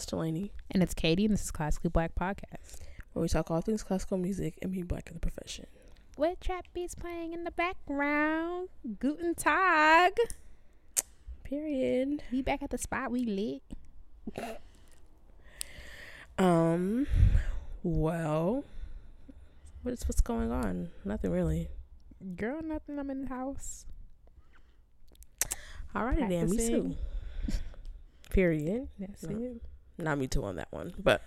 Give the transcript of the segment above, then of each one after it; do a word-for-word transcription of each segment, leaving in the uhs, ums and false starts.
Alice Delaney. And it's Katie, and this is Classically Black Podcast, where we talk all things classical music and being black in the profession. With trap beats playing in the background. Guten Tag. Period. We back at the spot. We lit. Um, well, what is, what's going on? Nothing really. Girl, nothing. I'm in the house. All right, then. Me too. Period. That's no. it. Not me too on that one, but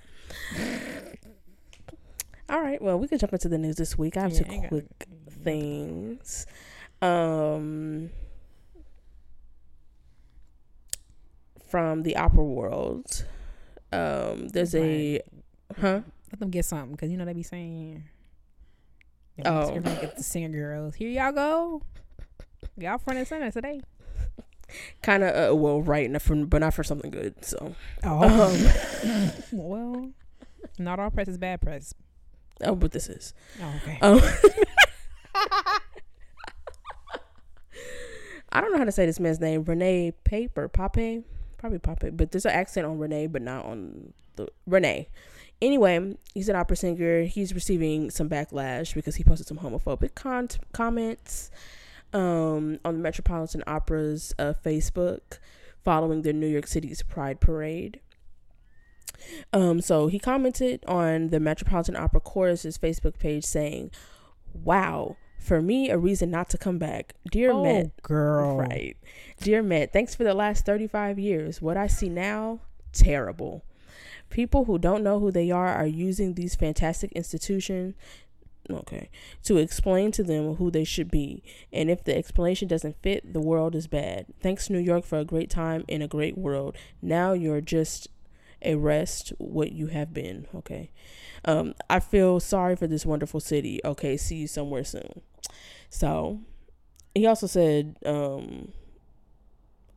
all right. Well, we can jump into the news this week. I have yeah, two I quick it. things. Um, from the opera world, um, there's like, a huh. Let them get something, because you know they be saying, you know, "Oh, get the singer girls, here y'all go, y'all front and center today." Kind of uh, well, right, not for, but not for something good. So, oh, um, well, not all press is bad press. Oh, but this is. Oh, okay. Um, I don't know how to say this man's name. Rene Paper, Pape, probably Pape, but there's an accent on Rene, but not on the Rene. Anyway, he's an opera singer. He's receiving some backlash because he posted some homophobic con- comments. Um, on the Metropolitan Opera's uh, Facebook following their New York City's Pride Parade. Um, so he commented on the Metropolitan Opera Chorus's Facebook page saying, "Wow, for me, a reason not to come back. Dear oh, Met, girl. Right. Dear Met, thanks for the last thirty-five years. What I see now, terrible. People who don't know who they are are using these fantastic institutions Okay, to explain to them who they should be, and if the explanation doesn't fit, the world is bad. Thanks, New York, for a great time in a great world. Now you're just a rest what you have been. Okay, um, I feel sorry for this wonderful city. Okay, see you somewhere soon." So he also said um,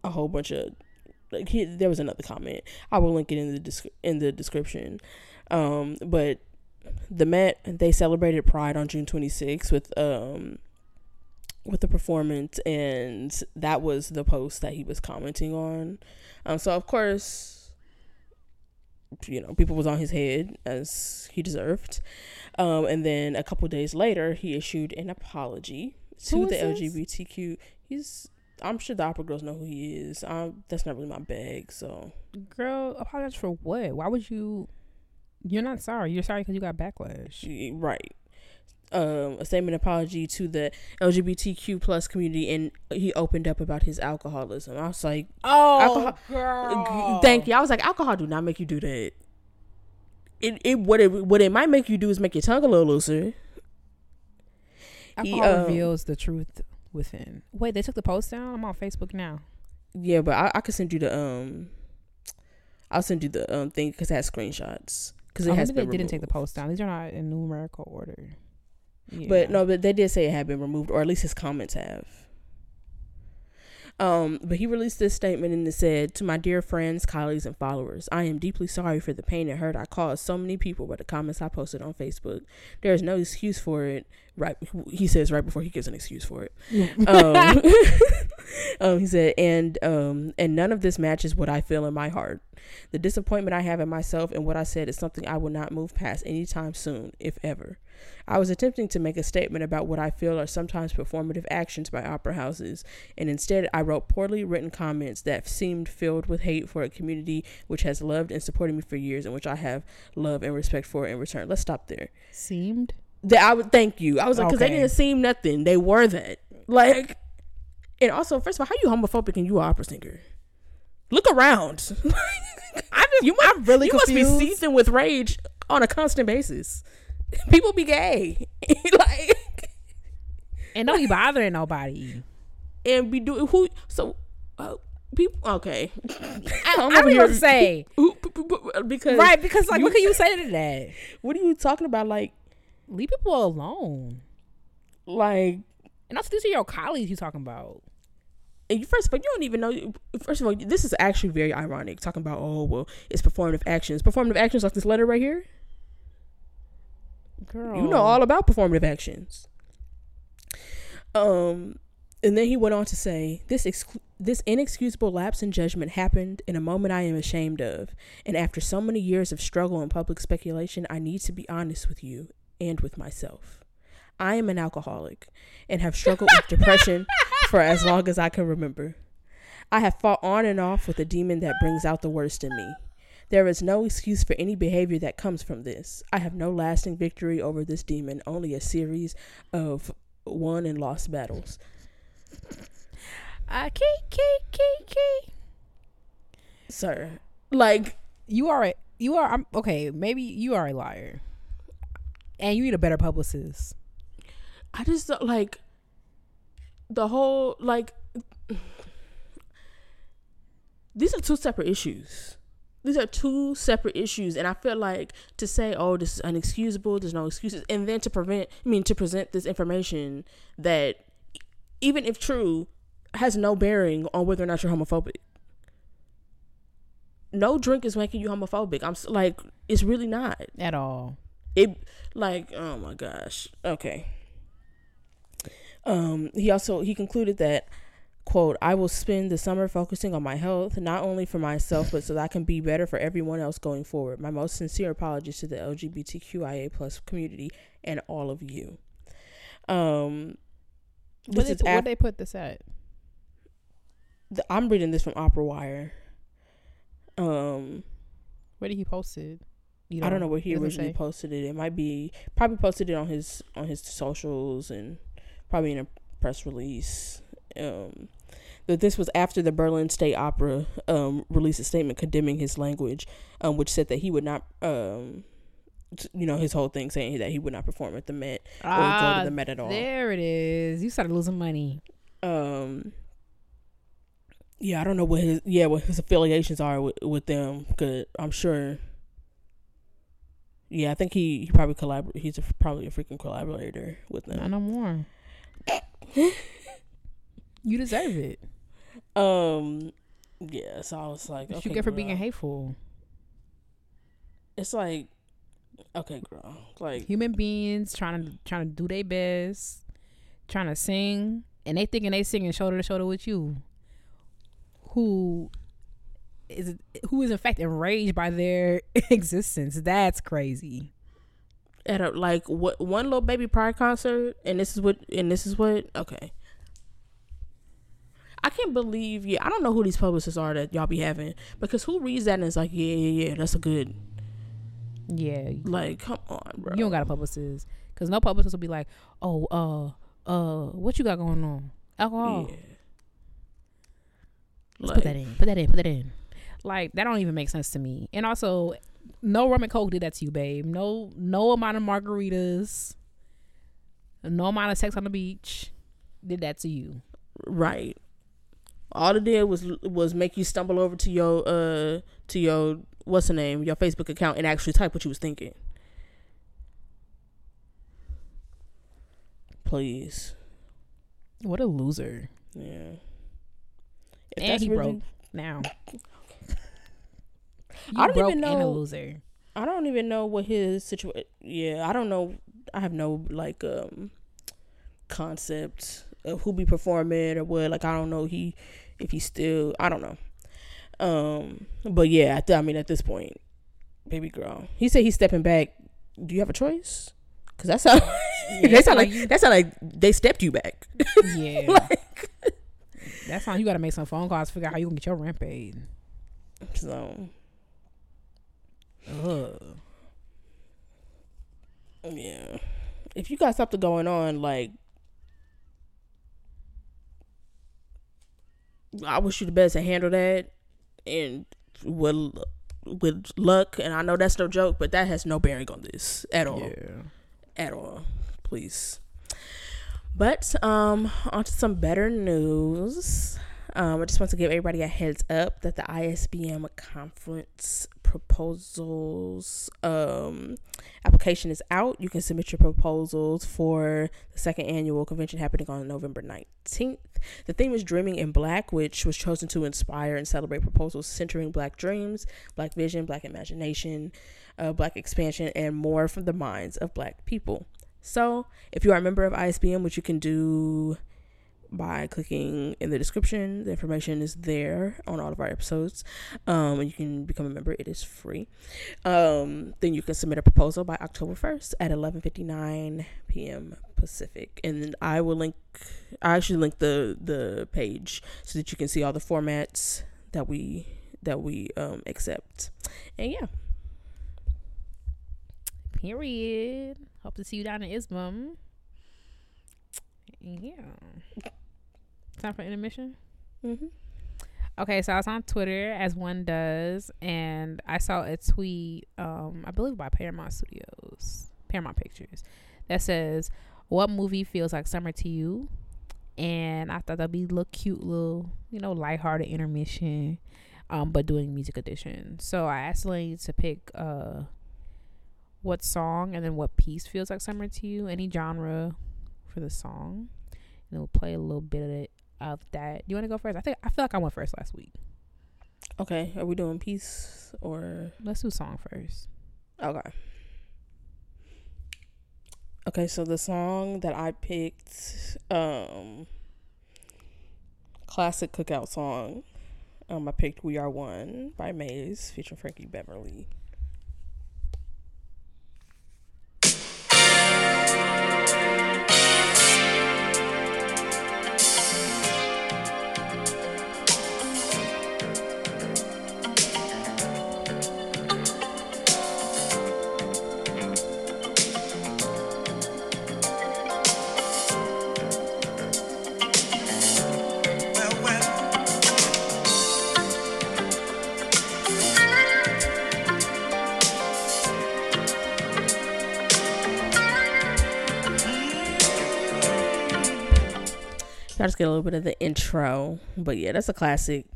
a whole bunch of like he, there was another comment. I will link it in the descri- in the description, um, but. The Met, they celebrated Pride on June twenty-sixth with um with the performance, and that was the post that he was commenting on. Um, so of course, you know, people was on his head as he deserved. Um, and then a couple days later, he issued an apology to who the L G B T Q. He's, I'm sure the opera girls know who he is. Um, that's not really my bag. So, girl, apologize for what? Why would you? You're not sorry. You're sorry because you got backlash. Right. Um, a statement apology to the L G B T Q plus community, and he opened up about his alcoholism. I was like, oh, alcohol- girl. Thank you. I was like, alcohol do not make you do that. It it what it what it might make you do is make your tongue a little looser. Alcohol he, um, reveals the truth within. Wait, they took the post down? I'm on Facebook now. Yeah, but I, I could send you the um. I'll send you the um thing because it has screenshots. Because it oh, has been they removed. Didn't take the post down. These are not in numerical order. Yeah. But no, but they did say it had been removed, or at least his comments have. Um, but he released this statement, and it said, "To my dear friends, colleagues, and followers, I am deeply sorry for the pain and hurt I caused so many people by the comments I posted on Facebook. There is no excuse for it." Right, he says right before he gives an excuse for it. Yeah. Um, um, he said, and um, and none of this matches what I feel in my heart. The disappointment I have in myself and what I said is something I will not move past anytime soon, if ever. I was attempting to make a statement about what I feel are sometimes performative actions by opera houses, and instead I wrote poorly written comments that seemed filled with hate for a community which has loved and supported me for years, and which I have love and respect for in return. Let's stop there. Seemed? That I would thank you. I was like, because okay. They didn't seem nothing. They were that. Like, and also, first of all, how you homophobic and you an opera singer? Look around. I just, you must, I'm really you confused. Must be seething with rage on a constant basis. People be gay, like, and don't be bothering nobody, and be doing who so uh, people. Okay, I don't know I what you say who, because right because like you, what can you say to that? What are you talking about? Like, leave people alone. Like, and also these are your colleagues you talking about. And you, first of all, you don't even know. First of all, this is actually very ironic. Talking about, oh, well, it's performative actions. Performative actions like this letter right here. Girl. You know all about performative actions. Um, and then he went on to say, this exclu- This inexcusable lapse in judgment happened in a moment I am ashamed of, and after so many years of struggle and public speculation, I need to be honest with you and with myself. I am an alcoholic and have struggled with depression for as long as I can remember. I have fought on and off with a demon that brings out the worst in me. There is no excuse for any behavior that comes from this. I have no lasting victory over this demon, only a series of won and lost battles. I key, key, key, key. Sir, like, you are, a, you are, I'm, okay, maybe you are a liar. And you need a better publicist. I just, like, the whole, like, these are two separate issues. These are two separate issues. And I feel like to say, oh, this is inexcusable, there's no excuses. And then to prevent, I mean, to present this information that, even if true, has no bearing on whether or not you're homophobic. No drink is making you homophobic. I'm like, it's really not at all. It like, oh my gosh. Okay. Um, he also, he concluded that, quote, I will spend the summer focusing on my health, not only for myself, but so that I can be better for everyone else going forward. My most sincere apologies to the L G B T Q I A plus community and all of you. Um, this is where they put this at. The, I'm reading this from Opera Wire. Um, where did he post it? You know, I don't know where he originally posted it. It might be probably posted it on his on his socials and probably in a press release. Um, that this was after the Berlin State Opera um, released a statement condemning his language, um, which said that he would not, um, you know, his whole thing saying that he would not perform at the Met or ah, go to the Met at all. There it is. You started losing money. Um. Yeah, I don't know what his yeah what his affiliations are with, with them, because I'm sure. Yeah, I think he, he probably collaborate. He's a, probably a freaking collaborator with them. Not no more. You deserve it. Um, yeah. So I was like, what okay, you get for girl. being hateful? It's like, okay, girl. Like human beings trying to trying to do their best, trying to sing, and they thinking they singing shoulder to shoulder with you. Who is who is in fact enraged by their existence? That's crazy. At a, like what one little baby pride concert, and this is what, and this is what. Okay, I can't believe. Yeah, I don't know who these publicists are that y'all be having, because who reads that and is like, yeah, yeah, yeah, that's a good. Yeah, like come on, bro. You don't got a publicist, because no publicist will be like, oh, uh, uh, what you got going on? Alcohol. Yeah. Let's like, put that in. Put that in. Put that in. Like that don't even make sense to me. And also, no rum and coke did that to you, babe. No, no amount of margaritas. No amount of sex on the beach did that to you. Right. All it did was was make you stumble over to your uh to your what's the name your Facebook account and actually type what you was thinking. Please. What a loser. Yeah. If and he really, broke now. You I don't broke even know. And a loser. I don't even know what his situation. Yeah, I don't know. I have no like um concept of who be performing or what. Like I don't know he if he still. I don't know. Um, but yeah, I, th- I mean at this point, baby girl. He said he's stepping back. Do you have a choice? Because that's how. Yeah, that sound like, like that sound like they stepped you back. Yeah. Like. That's how you gotta make some phone calls, figure out how you can get your rent paid. So, ugh. Yeah. If you got something going on, like, I wish you the best to handle that, and with with luck. And I know that's no joke, but that has no bearing on this at all. Yeah. At all, please. But um, on to some better news. Um, I just want to give everybody a heads up that the I S B M conference proposals um, application is out. You can submit your proposals for the second annual convention happening on November nineteenth. The theme is Dreaming in Black, which was chosen to inspire and celebrate proposals centering Black dreams, Black vision, Black imagination, uh, Black expansion, and more from the minds of Black people. So, if you are a member of I S B M, which you can do by clicking in the description. The information is there on all of our episodes, um, and you can become a member. It is free. Um, then you can submit a proposal by October first at eleven fifty-nine p.m. Pacific, and then I will link. I actually link the the page so that you can see all the formats that we that we um, accept. And yeah. Period. Hope to see you down in I S B M. Yeah. Time for intermission? Mm-hmm. Okay, so I was on Twitter, as one does, and I saw a tweet, um, I believe by Paramount Studios, Paramount Pictures, that says, what movie feels like summer to you? And I thought that'd be a little cute, little, you know, lighthearted intermission, um, but doing music edition. So I asked Lane to pick uh, what song and then what piece feels like summer to you, any genre for the song, and we'll play a little bit of, it, of that. Do you want to go first? I think I feel like I went first last week. Okay, are we doing piece or let's do song first? Okay. Okay, so the song that I picked, um, classic cookout song. Um, I picked "We Are One" by Maze featuring Frankie Beverly. I just get a little bit of the intro, but yeah, that's a classic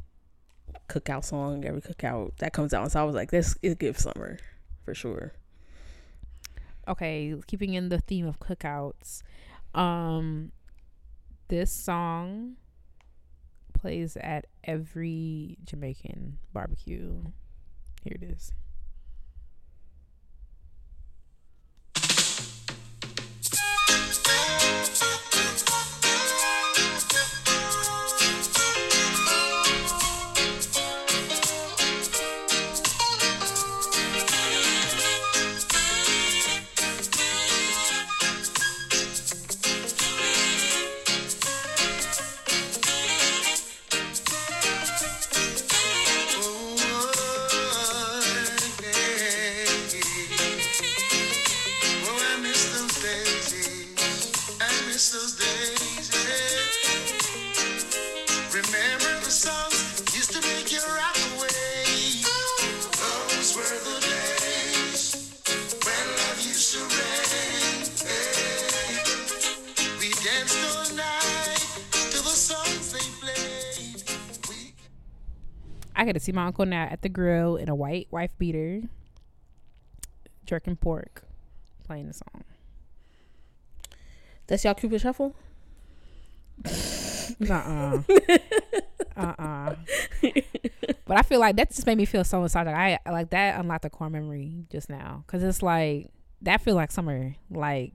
cookout song. Every cookout that comes out, so I was like, this is good summer for sure. Okay, keeping in the theme of cookouts, um this song plays at every Jamaican barbecue. Here it is. I got to see my uncle now at the grill in a white wife beater, jerking pork, playing the song. That's y'all Cupid Shuffle? Nuh-uh. uh-uh. But I feel like that just made me feel so nostalgic. I like that unlocked a core memory just now, because it's like, that feel like summer. Like,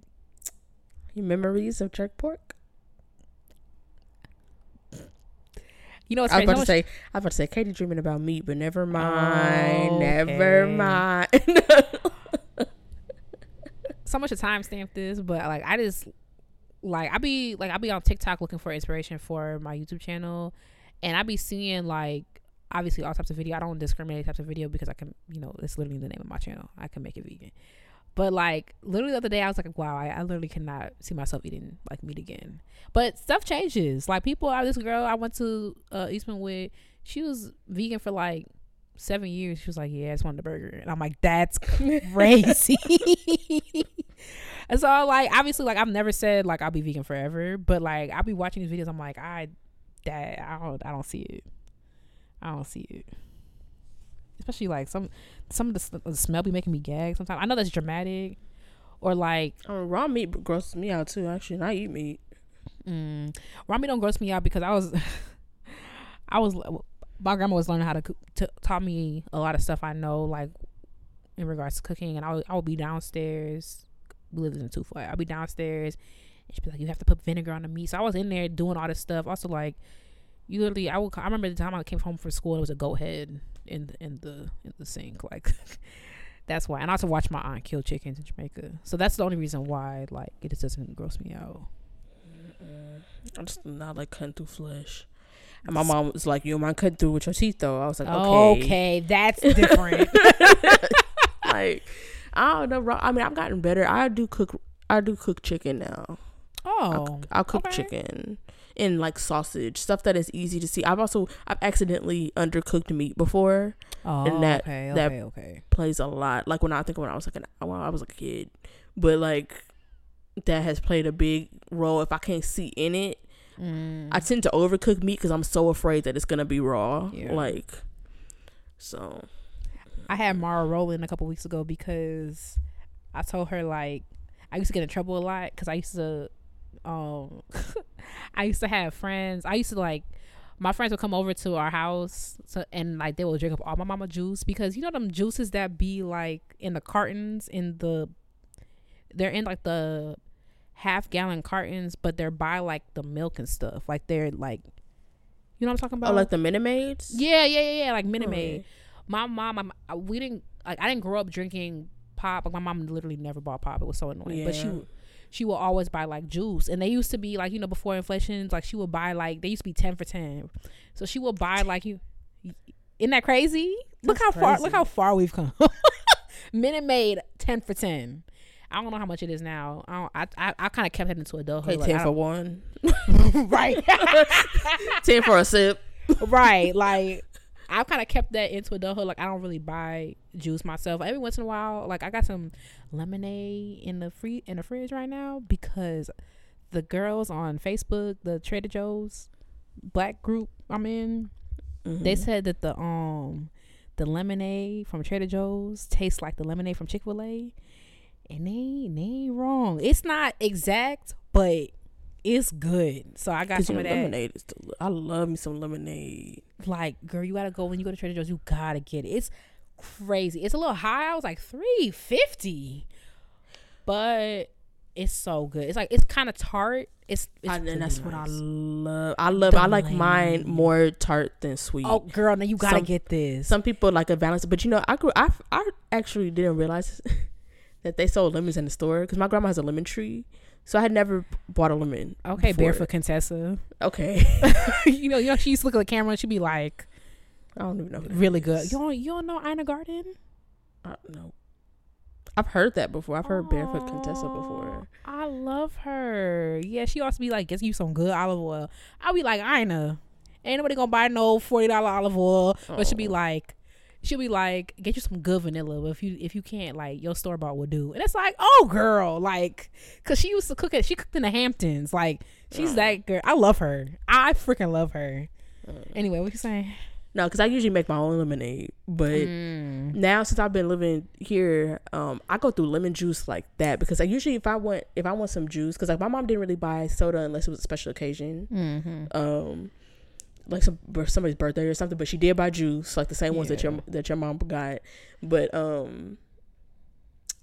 your memories of jerk pork? You know what's I was crazy? about to say. I was about to say Katie dreaming about meat, but never mind. Oh, okay. Never mind. So much to time stamp this, but like I just like I be like I be on TikTok looking for inspiration for my YouTube channel, and I be seeing like obviously all types of video. I don't discriminate types of video because I can, you know, it's literally the name of my channel. I can make it vegan, but like literally the other day I was like, wow, I, I literally cannot see myself eating like meat again. But stuff changes. Like people, I this girl I went to uh, Eastman with, she was vegan for like seven years. She was like, yeah, I just wanted a burger, and I'm like, that's crazy. And so like obviously like I've never said like I'll be vegan forever, but like I'll be watching these videos. I'm like, I that I don't I don't see it. I don't see it. Especially like some some of the, the smell be making me gag sometimes. I know that's dramatic, or like oh, raw meat grosses me out too. Actually, and I eat meat. Mm, raw meat don't gross me out because I was I was my grandma was learning how to cook, t- taught me a lot of stuff I know like in regards to cooking, and I would, I would be downstairs. We lived in a two flat. I'd be downstairs And she'd be like, you have to put vinegar on the meat. So I was in there doing all this stuff. Also, like, you literally, I would, I remember the time I came home from school, it was a goat head in, in the in the sink. Like, that's why. And I also watched my aunt kill chickens in Jamaica. So that's the only reason why, like, it just doesn't gross me out. Mm-mm. I'm just not, like, cutting through flesh. And my mom was like, you don't mind cutting through with your teeth, though. I was like, okay. Okay, that's different. Like, I don't know. I mean, I've gotten better. I do cook I do cook chicken now. Oh. I'll, I'll cook okay. chicken and, like, sausage, stuff that is easy to see. I've also, I've accidentally undercooked meat before. Oh, and that, okay, that okay, okay. plays a lot. Like, when I think when I was, like, an, when I was a kid. But, like, that has played a big role. If I can't see in it, mm. I tend to overcook meat because I'm so afraid that it's going to be raw. Yeah. Like, so. I had Mara rolling a couple weeks ago because I told her, like, I used to get in trouble a lot because I used to, um, I used to have friends. I used to, like, my friends would come over to our house so, and, like, they would drink up all my mama juice because, you know, them juices that be, like, in the cartons in the, they're in, like, the half gallon cartons, but they're by, like, the milk and stuff. Like, they're, like, you know what I'm talking about? Oh, like the Minute Maids? Yeah, yeah, yeah, yeah, like Minute Maid. Right. My mom, I, we didn't, like, I didn't grow up drinking pop. Like, my mom literally never bought pop. It was so annoying. Yeah. But she she will always buy, like, juice. And they used to be, like, you know, before inflation, like, she would buy, like, they used to be ten for ten. So she would buy, like, you, isn't that crazy? That's look how crazy. far, look how far we've come. Minute Maid, ten for ten. I don't know how much it is now. I don't, I I, I kind of kept heading into adulthood. Hey, like, ten for one. Right. ten for a sip. Right. Like, I've kind of kept that into adulthood. Like, I don't really buy juice myself. Every once in a while, like, I got some lemonade in the free in the fridge right now because the girls on Facebook, the Trader Joe's Black group I'm in, mm-hmm. they said that the um the lemonade from Trader Joe's tastes like the lemonade from Chick-fil-A, and they ain't, they ain't wrong. It's not exact, but it's good. So I got some of that. Lemonade is del- I love me some lemonade. Like, girl, you gotta go when you go to Trader Joe's. You gotta get it. It's crazy. It's a little high. I was like three fifty, but it's so good. It's like it's kind of tart. It's, it's I, and that's nice. What I love. I love. The I like lane. Mine more tart than sweet. Oh, girl, now you gotta some, get this. Some people like a balance, but you know, I grew. I I actually didn't realize that they sold lemons in the store because my grandma has a lemon tree. So I had never bought a lemon. Okay, barefoot Contessa. Okay. you know, you know, she used to look at the camera and she'd be like, I don't even know. Who that really is. Good. You don't, you don't know Ina Garten? I don't know. I've heard that before. I've heard Aww, barefoot Contessa before. I love her. Yeah, she also be like, get you some good olive oil. I'll be like, Ina, ain't nobody gonna buy no forty dollar olive oil. Aww. But she'll be like, she'll be like, get you some good vanilla, but if you if you can't, like, your store bought will do. And it's like, oh girl, like, cause she used to cook it. She cooked in the Hamptons, like she's mm. that girl. I love her. I freaking love her. Mm. Anyway, what you saying? No, cause I usually make my own lemonade, but mm. now since I've been living here, um, I go through lemon juice like that because I usually if I want if I want some juice, cause like my mom didn't really buy soda unless it was a special occasion. Mm-hmm. Um. Like some somebody's birthday or something, but she did buy juice, like the same yeah. ones that your that your mom got. But um,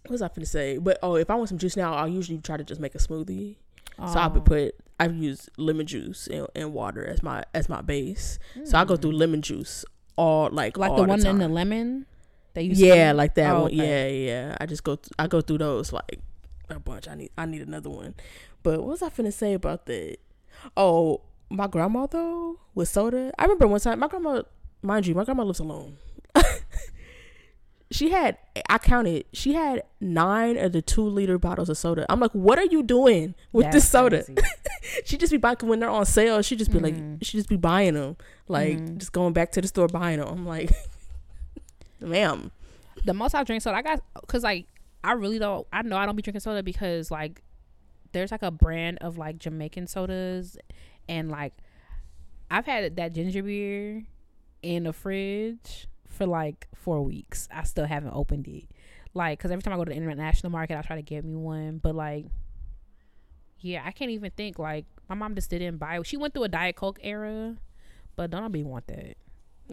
what was I finna say? But oh, if I want some juice now, I'll usually try to just make a smoothie. Oh. So I'll be put. I've used lemon juice and, and water as my as my base. Mm. So I go through lemon juice all like like all the one the in the lemon. That you yeah, to? Like that oh, one. Okay. Yeah, yeah. I just go. Th- I go through those like a bunch. I need. I need another one. But what was I finna say about that? Oh. My grandma though with soda. I remember one time my grandma, mind you, my grandma lives alone. She had, I counted, she had nine of the two liter bottles of soda. I'm like, what are you doing with That's this soda? She just be buying when they're on sale. She just be mm-hmm. like, she just be buying them, like mm-hmm. just going back to the store buying them. I'm like, ma'am. The most I drink soda, I got, cause like I really don't. I know I don't be drinking soda because like there's like a brand of like Jamaican sodas. And like I've had that ginger beer in the fridge for like four weeks. I still haven't opened it, like, because every time I go to the international market I try to get me one, but like yeah I can't even think. Like my mom just didn't buy it. She went through a Diet Coke era, but don't nobody want that.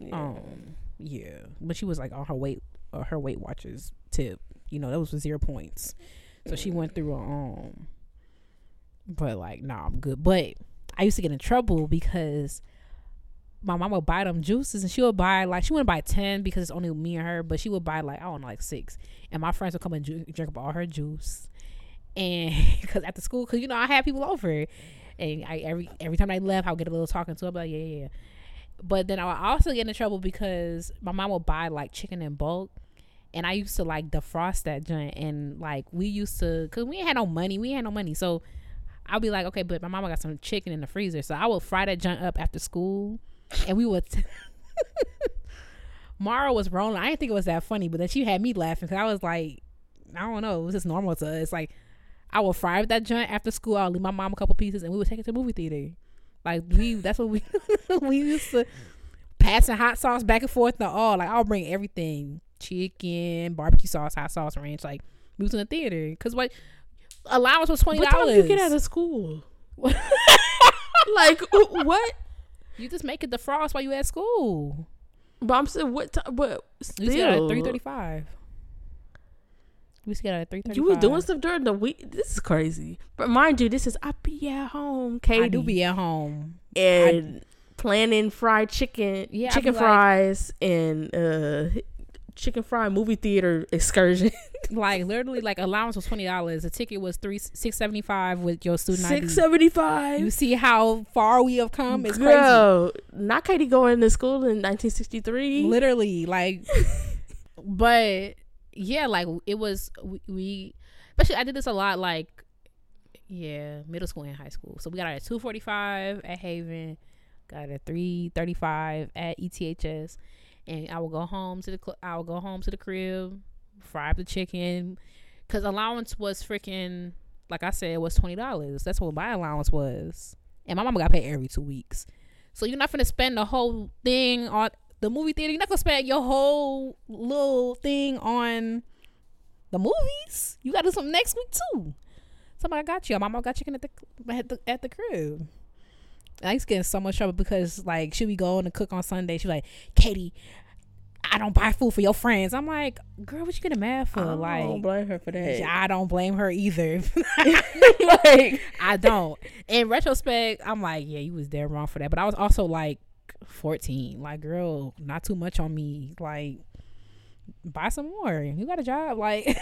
Yeah. Um yeah, but she was like on her weight or her Weight Watchers tip, you know, that was for zero points, so she went through a um But like, nah, I'm good. But I used to get in trouble because my mom would buy them juices, and she would buy like, she wouldn't buy ten because it's only me and her, but she would buy like, I don't know, like six. And my friends would come and ju- drink up all her juice. And because after school, because you know, I had people over, and I every every time I left, I would get a little talking to her, but like, yeah, yeah, yeah. But then I would also get in trouble because my mom would buy like chicken in bulk. And I used to like defrost that joint, and like we used to, cause we ain't had no money, we ain't had no money. So I'll be like, okay, but my mama got some chicken in the freezer, so I would fry that joint up after school, and we would. T- Mara was rolling. I didn't think it was that funny, but then she had me laughing because I was like, I don't know, it was just normal to us. Like I would fry up that joint after school. I'll leave my mom a couple pieces, and we would take it to the movie theater. Like we, that's what we we used to, passing hot sauce back and forth and all. Like I'll bring everything. Chicken, barbecue sauce, hot sauce, ranch. Like we was in the theater because what allowance was twenty dollars. What time you get out of school? Like what? You just make it defrost while you at school. But I'm saying what time? But still, you get out at three thirty-five. We used to get out at three thirty-five. You was doing stuff during the week. This is crazy. But mind you, this is I be at home, Katie. I do be at home and I, planning fried chicken, yeah, chicken fries, like, and uh. chicken fry movie theater excursion. Like literally, like allowance was twenty dollars, a ticket was three six seventy five with your student six seventy-five. You see how far we have come. It's girl, crazy. Not Katie going to school in nineteen sixty-three, literally, like. But yeah, like it was we, we especially I did this a lot, like yeah, middle school and high school. So we got out at two forty-five at Haven, got out at three thirty-five at E T H S. And I would go home to the cl- I would go home to the crib, fry up the chicken, cause allowance was freaking, like I said, it was twenty dollars. That's what my allowance was, and my mama got paid every two weeks. So you're not gonna spend the whole thing on the movie theater. You're not gonna spend your whole little thing on the movies. You got to do something next week too. Somebody got you. My mama got chicken at the at the, at the crib. I used to get in so much trouble because, like, she would go and cook on Sunday. She was like, Katie, I don't buy food for your friends. I'm like, girl, what you getting mad for? I don't like, blame her for that. I don't blame her either. Like, I don't. In retrospect, I'm like, yeah, you was dead wrong for that. But I was also, like, fourteen. Like, girl, not too much on me. Like, buy some more. You got a job. Like.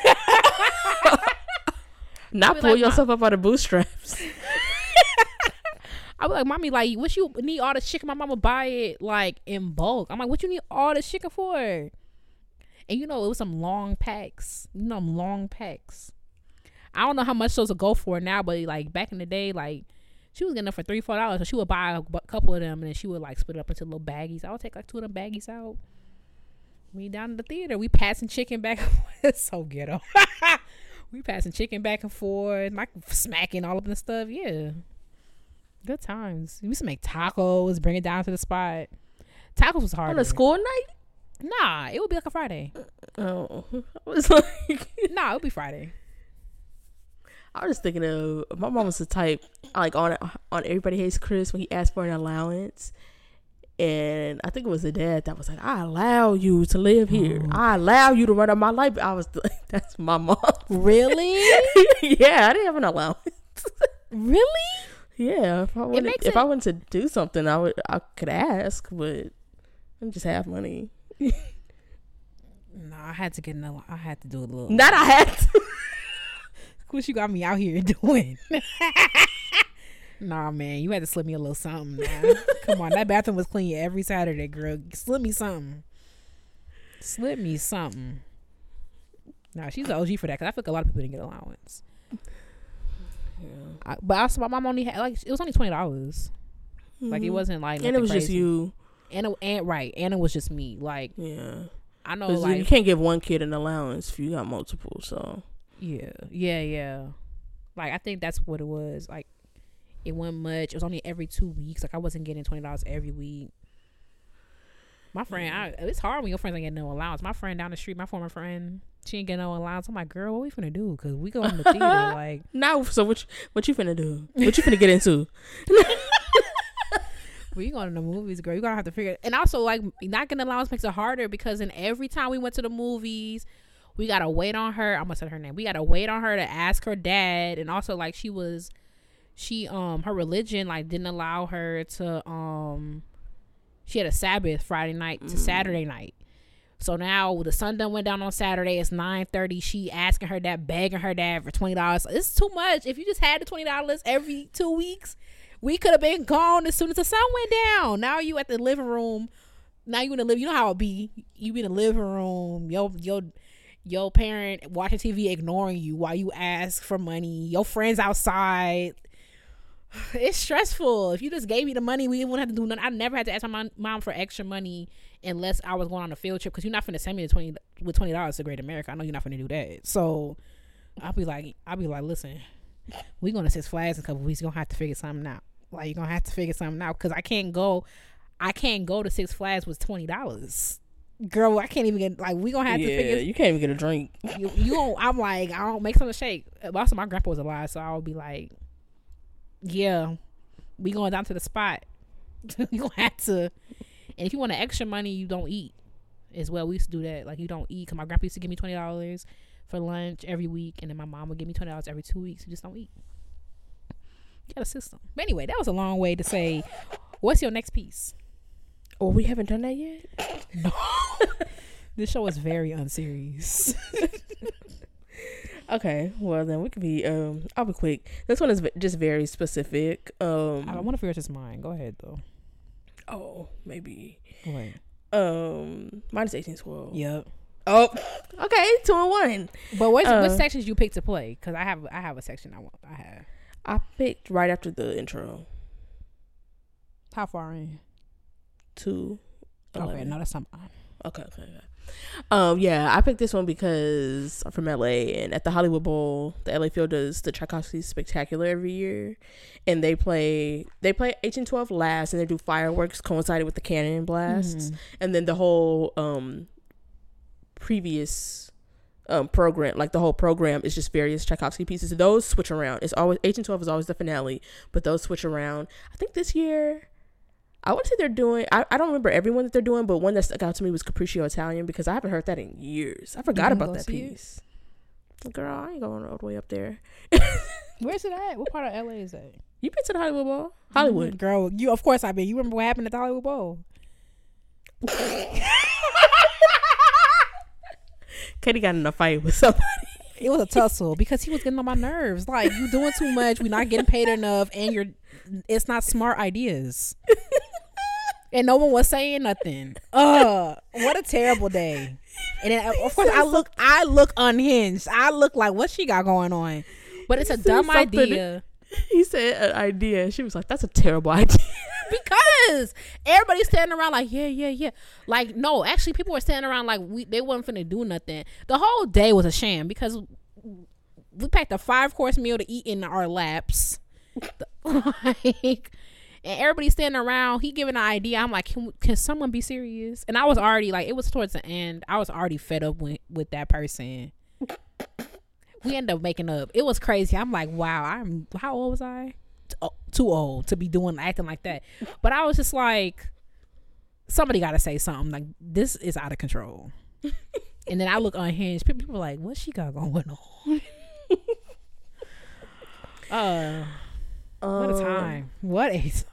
Not pull like, yourself up out of bootstraps. I was like, mommy, like, what you need all the chicken? My mama buy it, like, in bulk. I'm like, what you need all the chicken for? And, you know, it was some long packs. You know, them long packs. I don't know how much those will go for now, but, like, back in the day, like, she was getting them for three dollars, four dollars. So she would buy a couple of them, and then she would, like, split it up into little baggies. I would take, like, two of them baggies out. We down in the theater. We passing chicken back and forth. It's so ghetto. We passing chicken back and forth. Like, smacking all of the stuff. Yeah. Good times. We used to make tacos, bring it down to the spot. Tacos was hard on a school night. Nah, it would be like a Friday. Oh, I was like, nah, it would be Friday. I was just thinking of my mom was the type like on on Everybody Hates Chris when he asked for an allowance, and I think it was the dad that was like, "I allow you to live here. Oh. I allow you to run up my life." I was like, "That's my mom." Really? Yeah, I didn't have an allowance. Really? Yeah, if I wanted, if it, I wanted to do something, I would, I could ask, but I just have money. No, I had to get another. I had to do a little. Not I had to. Of course, you got me out here doing. Nah, man, you had to slip me a little something. Man. Come on, that bathroom was clean every Saturday, girl. Slip me something. Slip me something. Nah, she's an O G for that because I feel like a lot of people didn't get allowance. Yeah. I, but also my mom only had like it was only twenty dollars, mm-hmm. Like it wasn't like and it was crazy. Just you, and it, and right, and it was just me. Like yeah, I know like you can't give one kid an allowance if you got multiple. So yeah, yeah, yeah. Like I think that's what it was. Like it wasn't much. It was only every two weeks. Like I wasn't getting twenty dollars every week. My friend, mm-hmm. I, it's hard when your friends ain't getting no allowance. My friend down the street, my former friend. She ain't getting no allowance. I'm like, girl, what we finna do? Because we go in the theater. Like, no, so what you, what you finna do? What you finna get into? We going to the movies, girl. You're going to have to figure it. And also, like, not getting allowance makes it harder because in every time we went to the movies, we got to wait on her. I'm going to say her name. We got to wait on her to ask her dad. And also, like, she was, she um her religion like didn't allow her to um she had a Sabbath Friday night to mm. Saturday night. So now the sun done went down on Saturday. It's nine thirty. She asking her dad, begging her dad for twenty dollars. It's too much. If you just had the twenty dollars every two weeks, we could have been gone as soon as the sun went down. Now you at the living room. Now you in the living. You know how it be. You be in the living room. Your your your parent watching T V, ignoring you while you ask for money. Your friends outside. It's stressful. If you just gave me the money, we wouldn't have to do nothing. I never had to ask my mom for extra money unless I was going on a field trip, because you're not finna send me the twenty with twenty dollars to Great America. I know you're not finna do that. So I'll be like, I'll be like, listen, we're going to Six Flags in a couple weeks. You're gonna have to figure something out. Like, you're gonna have to figure something out, because I can't go, I can't go to Six Flags with twenty dollars. Girl, I can't even get, like, we gonna have yeah, to figure. You can't even get a drink. You, you don't, I'm like, I don't make something to shake. Also, my grandpa was alive, so I would be like, yeah, we going down to the spot. You gonna have to. And if you want the extra money, you don't eat as well. We used to do that. Like, you don't eat, because my grandpa used to give me twenty dollars for lunch every week. And then my mom would give me twenty dollars every two weeks. You just don't eat. You got a system. But anyway, that was a long way to say, what's your next piece? Oh, we haven't done that yet? No. This show is very unserious. Okay, well then we could be, um, I'll be quick. This one is just very specific. Um, I don't want to figure out this mine. Go ahead though. Oh, maybe. Wait. Um, mine is eighteen twelve. Yep. Oh, okay, two and one. But what uh, what sections you pick to play? Because I have I have a section I want. I have. I picked right after the intro. How far in? Two. eleven. Okay, no, that's not mine. Okay, okay, okay. Um, yeah, I picked this one because I'm from L A, and at the Hollywood Bowl, the L A Phil does the Tchaikovsky Spectacular every year, and they play they play eighteen twelve last, and they do fireworks coincided with the cannon blasts, mm-hmm. and then the whole um previous um program, like the whole program is just various Tchaikovsky pieces. Those switch around. It's always eighteen twelve is always the finale, but those switch around. I think this year, I would say they're doing, I, I don't remember everyone that they're doing, but one that stuck out to me was Capriccio Italian, because I haven't heard that in years. I forgot about that piece. It? Girl, I ain't going all the way up there. Where's it at? What part of L A is that? You been to the Hollywood Bowl? Hollywood. Mm-hmm. Girl, you of course I been. You remember what happened at the Hollywood Bowl? Katie got in a fight with somebody. It was a tussle because he was getting on my nerves. Like, you doing too much. We're not getting paid enough, and you're it's not smart ideas. And no one was saying nothing. Uh, what a terrible day. And then, of course, I look I look unhinged. I look like, what she got going on? But it's a dumb idea. He said an idea. She was like, that's a terrible idea. Because everybody's standing around like, yeah, yeah, yeah. Like, no, actually, people were standing around like we they wasn't finna do nothing. The whole day was a sham because we packed a five-course meal to eat in our laps. Like... And everybody's standing around. He giving an idea. I'm like, can, can someone be serious? And I was already like, it was towards the end. I was already fed up with, with that person. We ended up making up. It was crazy. I'm like, wow. I'm how old was I? Oh, too old to be doing acting like that. But I was just like, somebody got to say something. Like, this is out of control. And then I look unhinged. People, people are like, what she got going on? uh. What a time. Um, what a time.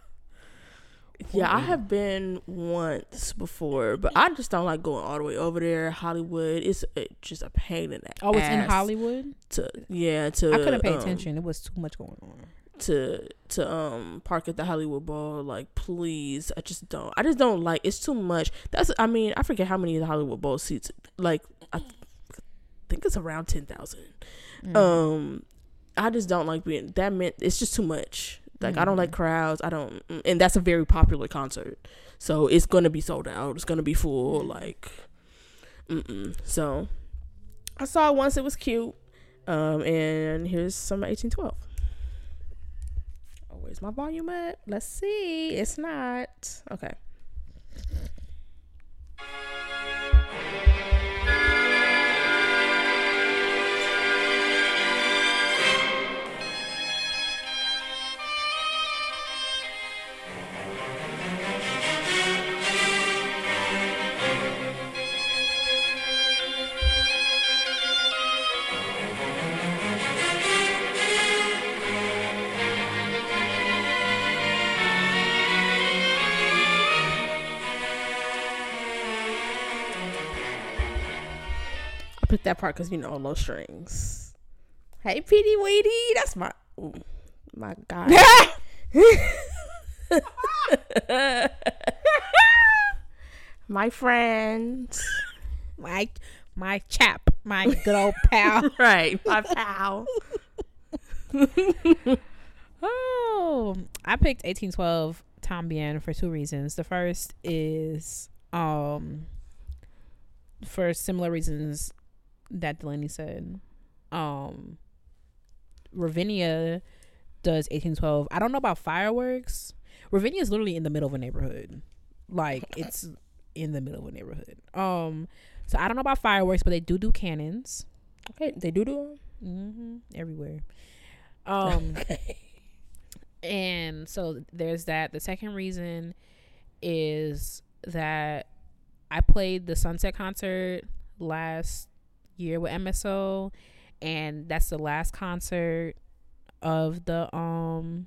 Yeah, I have been once before, but I just don't like going all the way over there. Hollywood, it's it, just a pain in the ass. Oh, it's in Hollywood? To, yeah, to I couldn't pay um, attention. It was too much going on. To to um park at the Hollywood Bowl, like, please. I just don't. I just don't like. It's too much. That's. I mean, I forget how many of the Hollywood Bowl seats. Like, I th- think it's around ten thousand. Mm. Um. I just don't like being that meant it's just too much. Like, mm. I don't like crowds. I don't, and that's a very popular concert, so it's gonna be sold out. It's gonna be full. Like, mm-mm. So I saw it once. It was cute. Um, and here's some eighteen twelve. Oh, where's my volume at? Let's see. It's not okay. picked that part because, you know, low strings. Hey, P D Weedy, that's my, ooh, my God. My friend, my my chap, my good old pal. Right, my pal. Oh, I picked eighteen twelve Tambien for two reasons. The first is um for similar reasons that Delaney said. Um Ravinia does eighteen twelve. I don't know about Fireworks. Ravinia is literally in the middle of a neighborhood. Like, it's in the middle of a neighborhood. Um, so I don't know about Fireworks, but they do do cannons. Okay, they do do them mm-hmm. everywhere. Um, okay. And so there's that. The second reason is that I played the Sunset Concert last year with M S O, and that's the last concert of the um.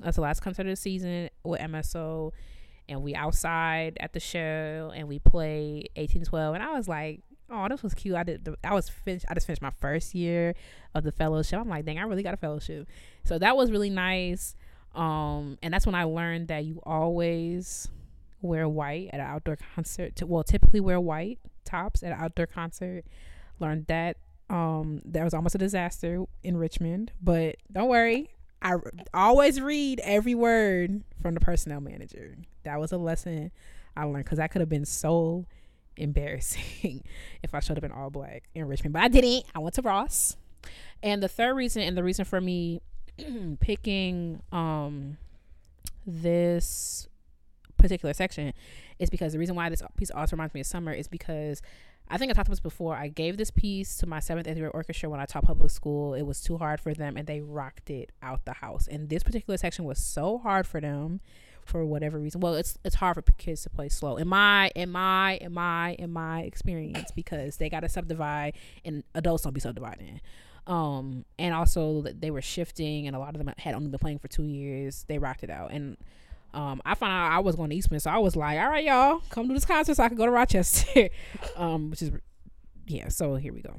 That's the last concert of the season with M S O, and we outside at the show and we played eighteen twelve, and I was like, oh, this was cute. I did the, I was finished I just finished my first year of the fellowship. I'm like, dang, I really got a fellowship. So that was really nice. Um and that's when I learned that you always wear white at an outdoor concert. Well, typically wear white tops at an outdoor concert. Learned that. Um there was almost a disaster in Richmond, but don't worry, I re- always read every word from the personnel manager. That was a lesson I learned, because that could have been so embarrassing if I showed up in all black in Richmond, but I didn't. I went to Ross. And the third reason, and the reason for me picking um this particular section, is because the reason why this piece also reminds me of summer is because I think I talked about this before. I gave this piece to my seventh eighth grade orchestra when I taught public school. It was too hard for them, and they rocked it out the house. And this particular section was so hard for them, for whatever reason. Well, it's it's hard for kids to play slow. In my in my in my in my experience, because they got to subdivide, and adults don't be subdividing. Um, and also they were shifting, and a lot of them had only been playing for two years. They rocked it out, and. Um, I found out I was going to Eastman, so I was like, all right, y'all, come to this concert so I can go to Rochester. um, which is, yeah, so here we go.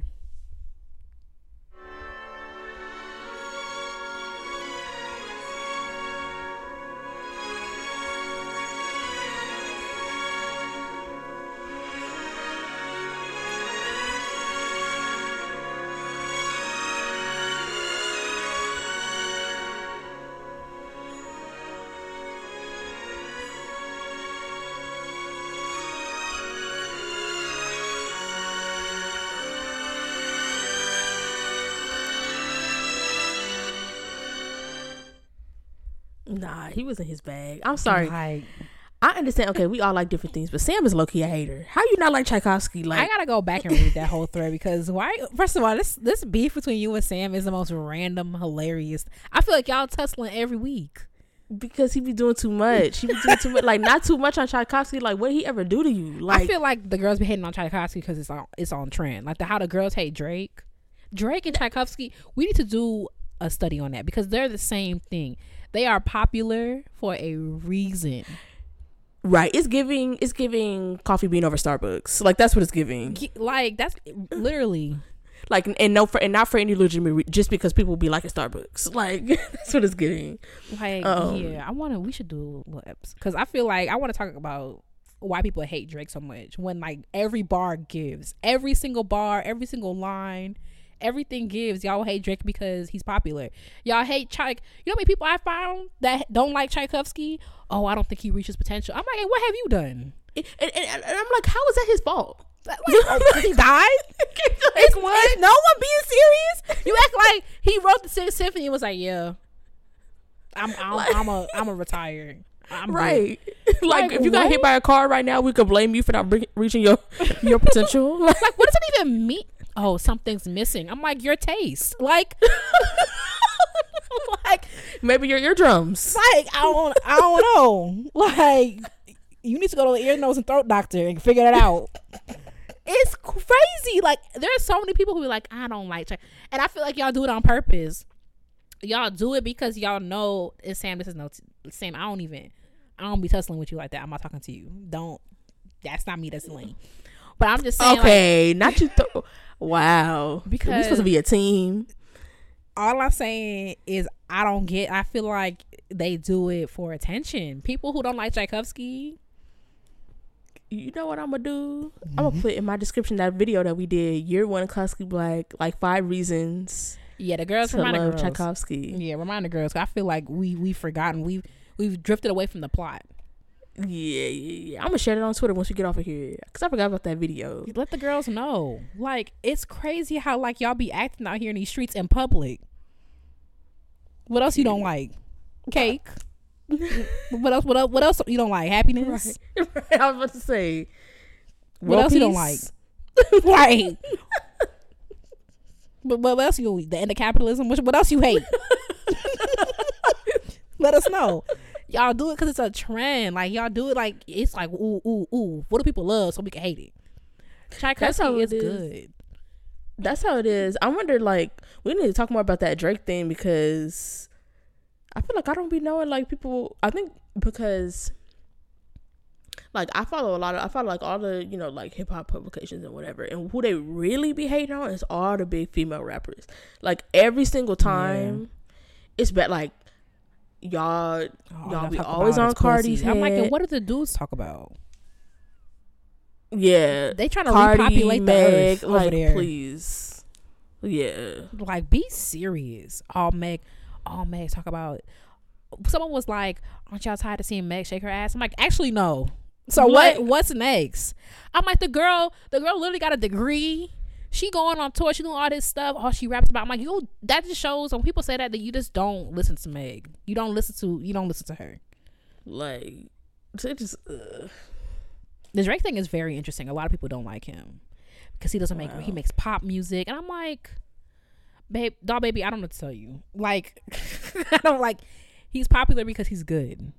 Nah, he was in his bag. I'm sorry. Like, I understand. Okay, we all like different things, but Sam is low-key a hater. How you not like Tchaikovsky? Like, I gotta go back and read that whole thread, because why? First of all, this this beef between you and Sam is the most random, hilarious. I feel like y'all tussling every week because he be doing too much. He be doing too much. Like, not too much on Tchaikovsky. Like, what did he ever do to you? Like, I feel like the girls be hating on Tchaikovsky because it's on it's on trend. Like the how the girls hate Drake, Drake and Tchaikovsky. We need to do a study on that, because they're the same thing. They are popular for a reason. Right. It's giving it's giving coffee bean over Starbucks. Like, that's what it's giving. Like, that's literally. Like, and no for and not for any legitimate, just because people be like at Starbucks. Like, that's what it's giving. Like, um, yeah, I wanna we should do a little episode, because I feel like I wanna talk about why people hate Drake so much, when like every bar gives. Every single bar, every single line. Everything gives. Y'all hate Drake because he's popular. Y'all hate Tchaik. You know how many people I found that don't like Tchaikovsky? Oh, I don't think he reaches potential. I'm like, hey, what have you done? And, and, and I'm like, how is that his fault? Like, oh, he died? Like, what? Is no one being serious? You act like he wrote the Sixth Symphony and was like, yeah, I'm I'm like, I'm a I'm a retired. I'm right. Like, like, if you got what? hit by a car right now, we could blame you for not re- reaching your your potential. Like, like, what does it even mean? Oh, something's missing. I'm like, your taste. Like, like maybe your eardrums. Like, I don't, I don't know. Like, you need to go to the ear, nose, and throat doctor and figure it out. It's crazy. Like, there are so many people who be like, I don't like Tchaikovsky. And I feel like y'all do it on purpose. Y'all do it because y'all know, and Sam, this is no, t- Sam, I don't even, I don't be tussling with you like that. I'm not talking to you. Don't, that's not me, that's Lane. But I'm just saying. Okay, like, not you. Th- wow. Because we're supposed to be a team. All I'm saying is I don't get. I feel like they do it for attention. People who don't like Tchaikovsky. You know what I'm gonna do? Mm-hmm. I'm gonna put in my description that video that we did, year one of Classically Black, like five reasons. Yeah, the girls to remind love the girls. Tchaikovsky. Yeah, remind the girls. I feel like we we've forgotten. We've we've drifted away from the plot. Yeah, yeah, yeah. I'm gonna share it on Twitter once we get off of here because I forgot about that video. Let the girls know. Like, it's crazy how like y'all be acting out here in these streets in public. What else you don't like? Cake. what else? What else? What else you don't like? Happiness. Right. Right. I was about to say. What well, else peace. You don't like? Right. But what else you? The end of capitalism. What else you hate? Let us know. Y'all do it because it's a trend. Like y'all do it like it's like ooh ooh ooh. What do people love so we can hate it? Tchaikovsky is good. That's how it is. I wonder. Like we need to talk more about that Drake thing because. I feel like I don't be knowing like people. I think because like I follow a lot of I follow like all the you know like hip hop publications and whatever, and who they really be hating on is all the big female rappers. Like every single time, yeah. It's bad. Like y'all oh, y'all be always on Cardi's head. I'm like, and what do the dudes talk about? Yeah, they trying to Cardi, repopulate Meg, the earth like, over there. Please, yeah, like be serious. Oh, Meg. Oh, Meg, talk about. Someone was like, "Aren't y'all tired of seeing Meg shake her ass?" I'm like, "Actually, no." So what? what? What's next? I'm like, the girl. The girl literally got a degree. She going on tour. She doing all this stuff. All she raps about. I'm like, you. That just shows when people say that that you just don't listen to Meg. You don't listen to. You don't listen to her. Like, it just. Ugh. The Drake thing is very interesting. A lot of people don't like him because he doesn't wow. make. He makes pop music, and I'm like. Babe, doll baby, I don't know what to tell you. Like, I don't like, he's popular because he's good.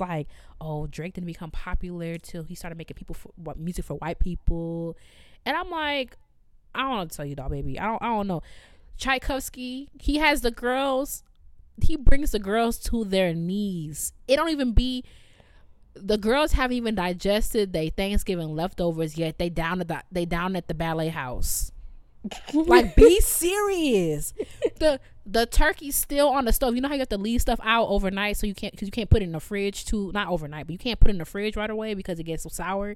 Like, oh, Drake didn't become popular till he started making people for, what, music for white people. And I'm like, I don't know what to tell you, doll baby. I don't, I don't know. Tchaikovsky, he has the girls, he brings the girls to their knees. It don't even be, the girls haven't even digested their Thanksgiving leftovers yet. They down at the, they down at the ballet house. Like, be serious. the the turkey's still on the stove. You know how you have to leave stuff out overnight so you can't because you can't put it in the fridge too. Not overnight, but you can't put it in the fridge right away because it gets so sour.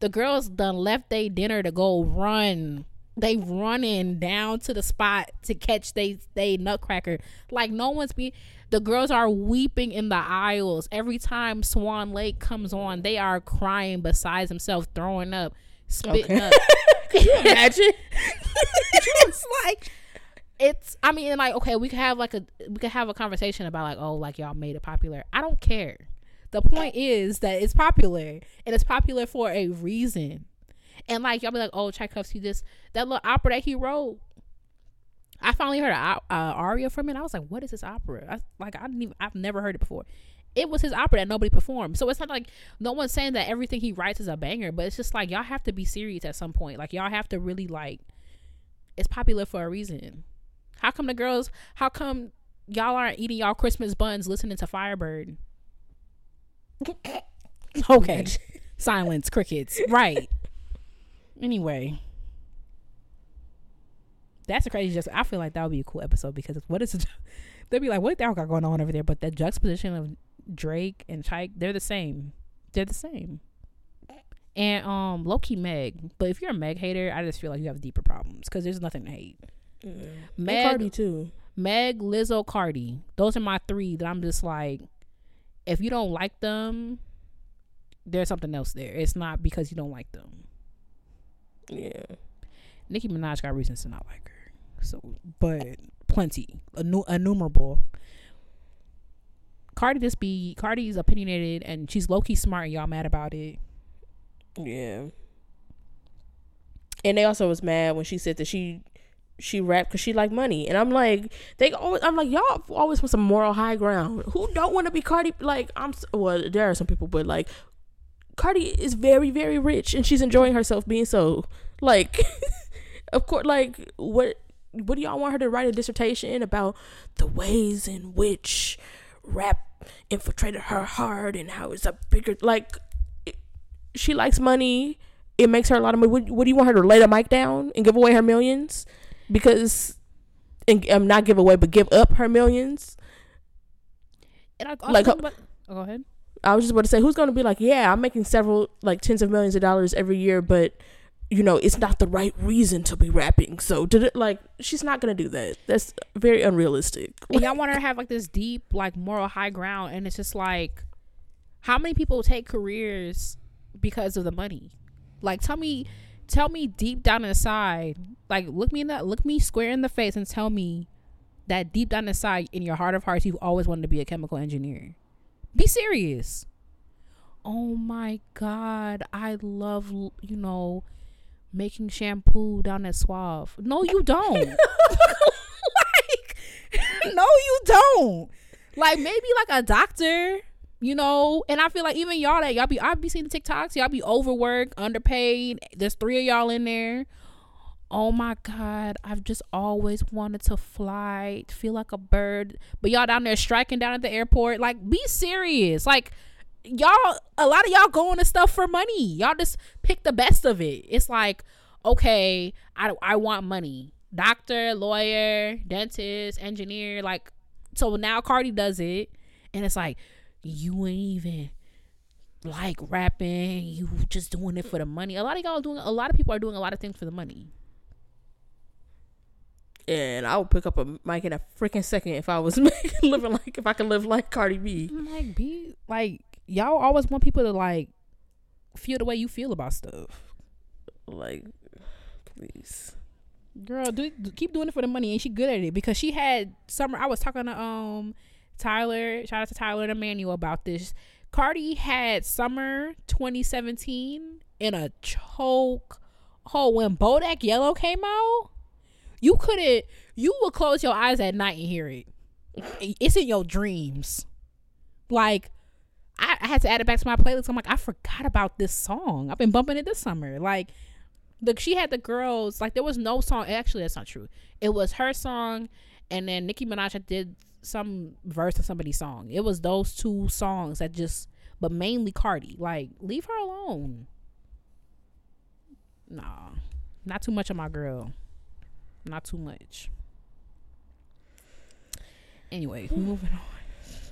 The girls done left their dinner to go run. They running down to the spot to catch they they Nutcracker. Like, no one's being. The girls are weeping in the aisles every time Swan Lake comes on. They are crying besides themselves, throwing up, spitting okay. up. Can you imagine? It's like it's I mean like okay we could have like a we could have a conversation about like oh like y'all made it popular. I don't care. The point is that it's popular and it's popular for a reason. And like y'all be like oh Tchaikovsky this that little opera that he wrote. I finally heard an uh, aria from it and I was like what is this opera? I, like I didn't even I've never heard it before. It was his opera that nobody performed. So it's not like no one's saying that everything he writes is a banger, but it's just like y'all have to be serious at some point. Like y'all have to really like it's popular for a reason. How come the girls how come y'all aren't eating y'all Christmas buns listening to Firebird? Okay. Silence, crickets. Right. Anyway. That's a crazy just I feel like that would be a cool episode because what is it they'd be like what the hell got going on over there but that juxtaposition of Drake and Chaik, they're the same. They're the same. And um, low-key Meg. But if you're a Meg hater, I just feel like you have deeper problems because there's nothing to hate. Mm. Meg and Cardi too. Meg, Lizzo, Cardi. Those are my three that I'm just like, if you don't like them, there's something else there. It's not because you don't like them. Yeah. Nicki Minaj got reasons to not like her. So, but plenty, innumerable. Cardi just be Cardi's opinionated and she's low key smart and y'all mad about it. Yeah. And they also was mad when she said that she she rapped because she like money. And I'm like, they always I'm like, y'all always want some moral high ground. Who don't want to be Cardi? Like, I'm well, there are some people, but like Cardi is very, very rich and she's enjoying herself being so like of course like what what do y'all want her to write a dissertation about the ways in which rap infiltrated her heart and how it's a bigger like it, she likes money. It makes her a lot of money. What, what do you want her to lay the mic down and give away her millions? Because, and um, not give away, but give up her millions. And I, I like, about, oh, go ahead. I was just about to say, who's going to be like, yeah, I'm making several, like, tens of millions of dollars every year, but, you know, it's not the right reason to be rapping. So, did it, like, she's not going to do that. That's very unrealistic. And y'all want her to have, like, this deep, like, moral high ground, and it's just like, how many people take careers because of the money? Like, tell me, tell me deep down inside, like, look me in that, look me square in the face and tell me that deep down inside, in your heart of hearts, you've always wanted to be a chemical engineer. Be serious. Oh my God, I love, you know, making shampoo down at Suave. No, you don't. Like, no, you don't. Like, maybe like a doctor, you know. And I feel like even y'all that y'all be, I be seeing the TikToks, y'all be overworked, underpaid. There's three of y'all in there. Oh my God, I've just always wanted to fly, feel like a bird. But y'all down there striking down at the airport. Like, be serious. Like, y'all, a lot of y'all going to stuff for money. Y'all just pick the best of it. It's like, okay, I, I want money. Doctor, lawyer, dentist, engineer. Like, so now Cardi does it. And it's like, you ain't even like rapping. You just doing it for the money. A lot of y'all doing, a lot of people are doing a lot of things for the money. And I would pick up a mic in a freaking second if I was making, living like, if I could live like Cardi B. Like, be like, y'all always want people to like feel the way you feel about stuff. Like, please, girl, do, do keep doing it for the money, and she good at it because she had summer. I was talking to um Tyler, shout out to Tyler and Emmanuel about this. Cardi had summer twenty seventeen in a choke. Oh, when Bodak Yellow came out. You couldn't, you would close your eyes at night and hear it. It's in your dreams. Like, I, I had to add it back to my playlist. I'm like, I forgot about this song. I've been bumping it this summer. Like, the, she had the girls, like, there was no song. Actually, that's not true. It was her song, and then Nicki Minaj did some verse of somebody's song. It was those two songs that just, but mainly Cardi. Like, leave her alone. Nah, not too much of my girl. Not too much. Anyway, moving on.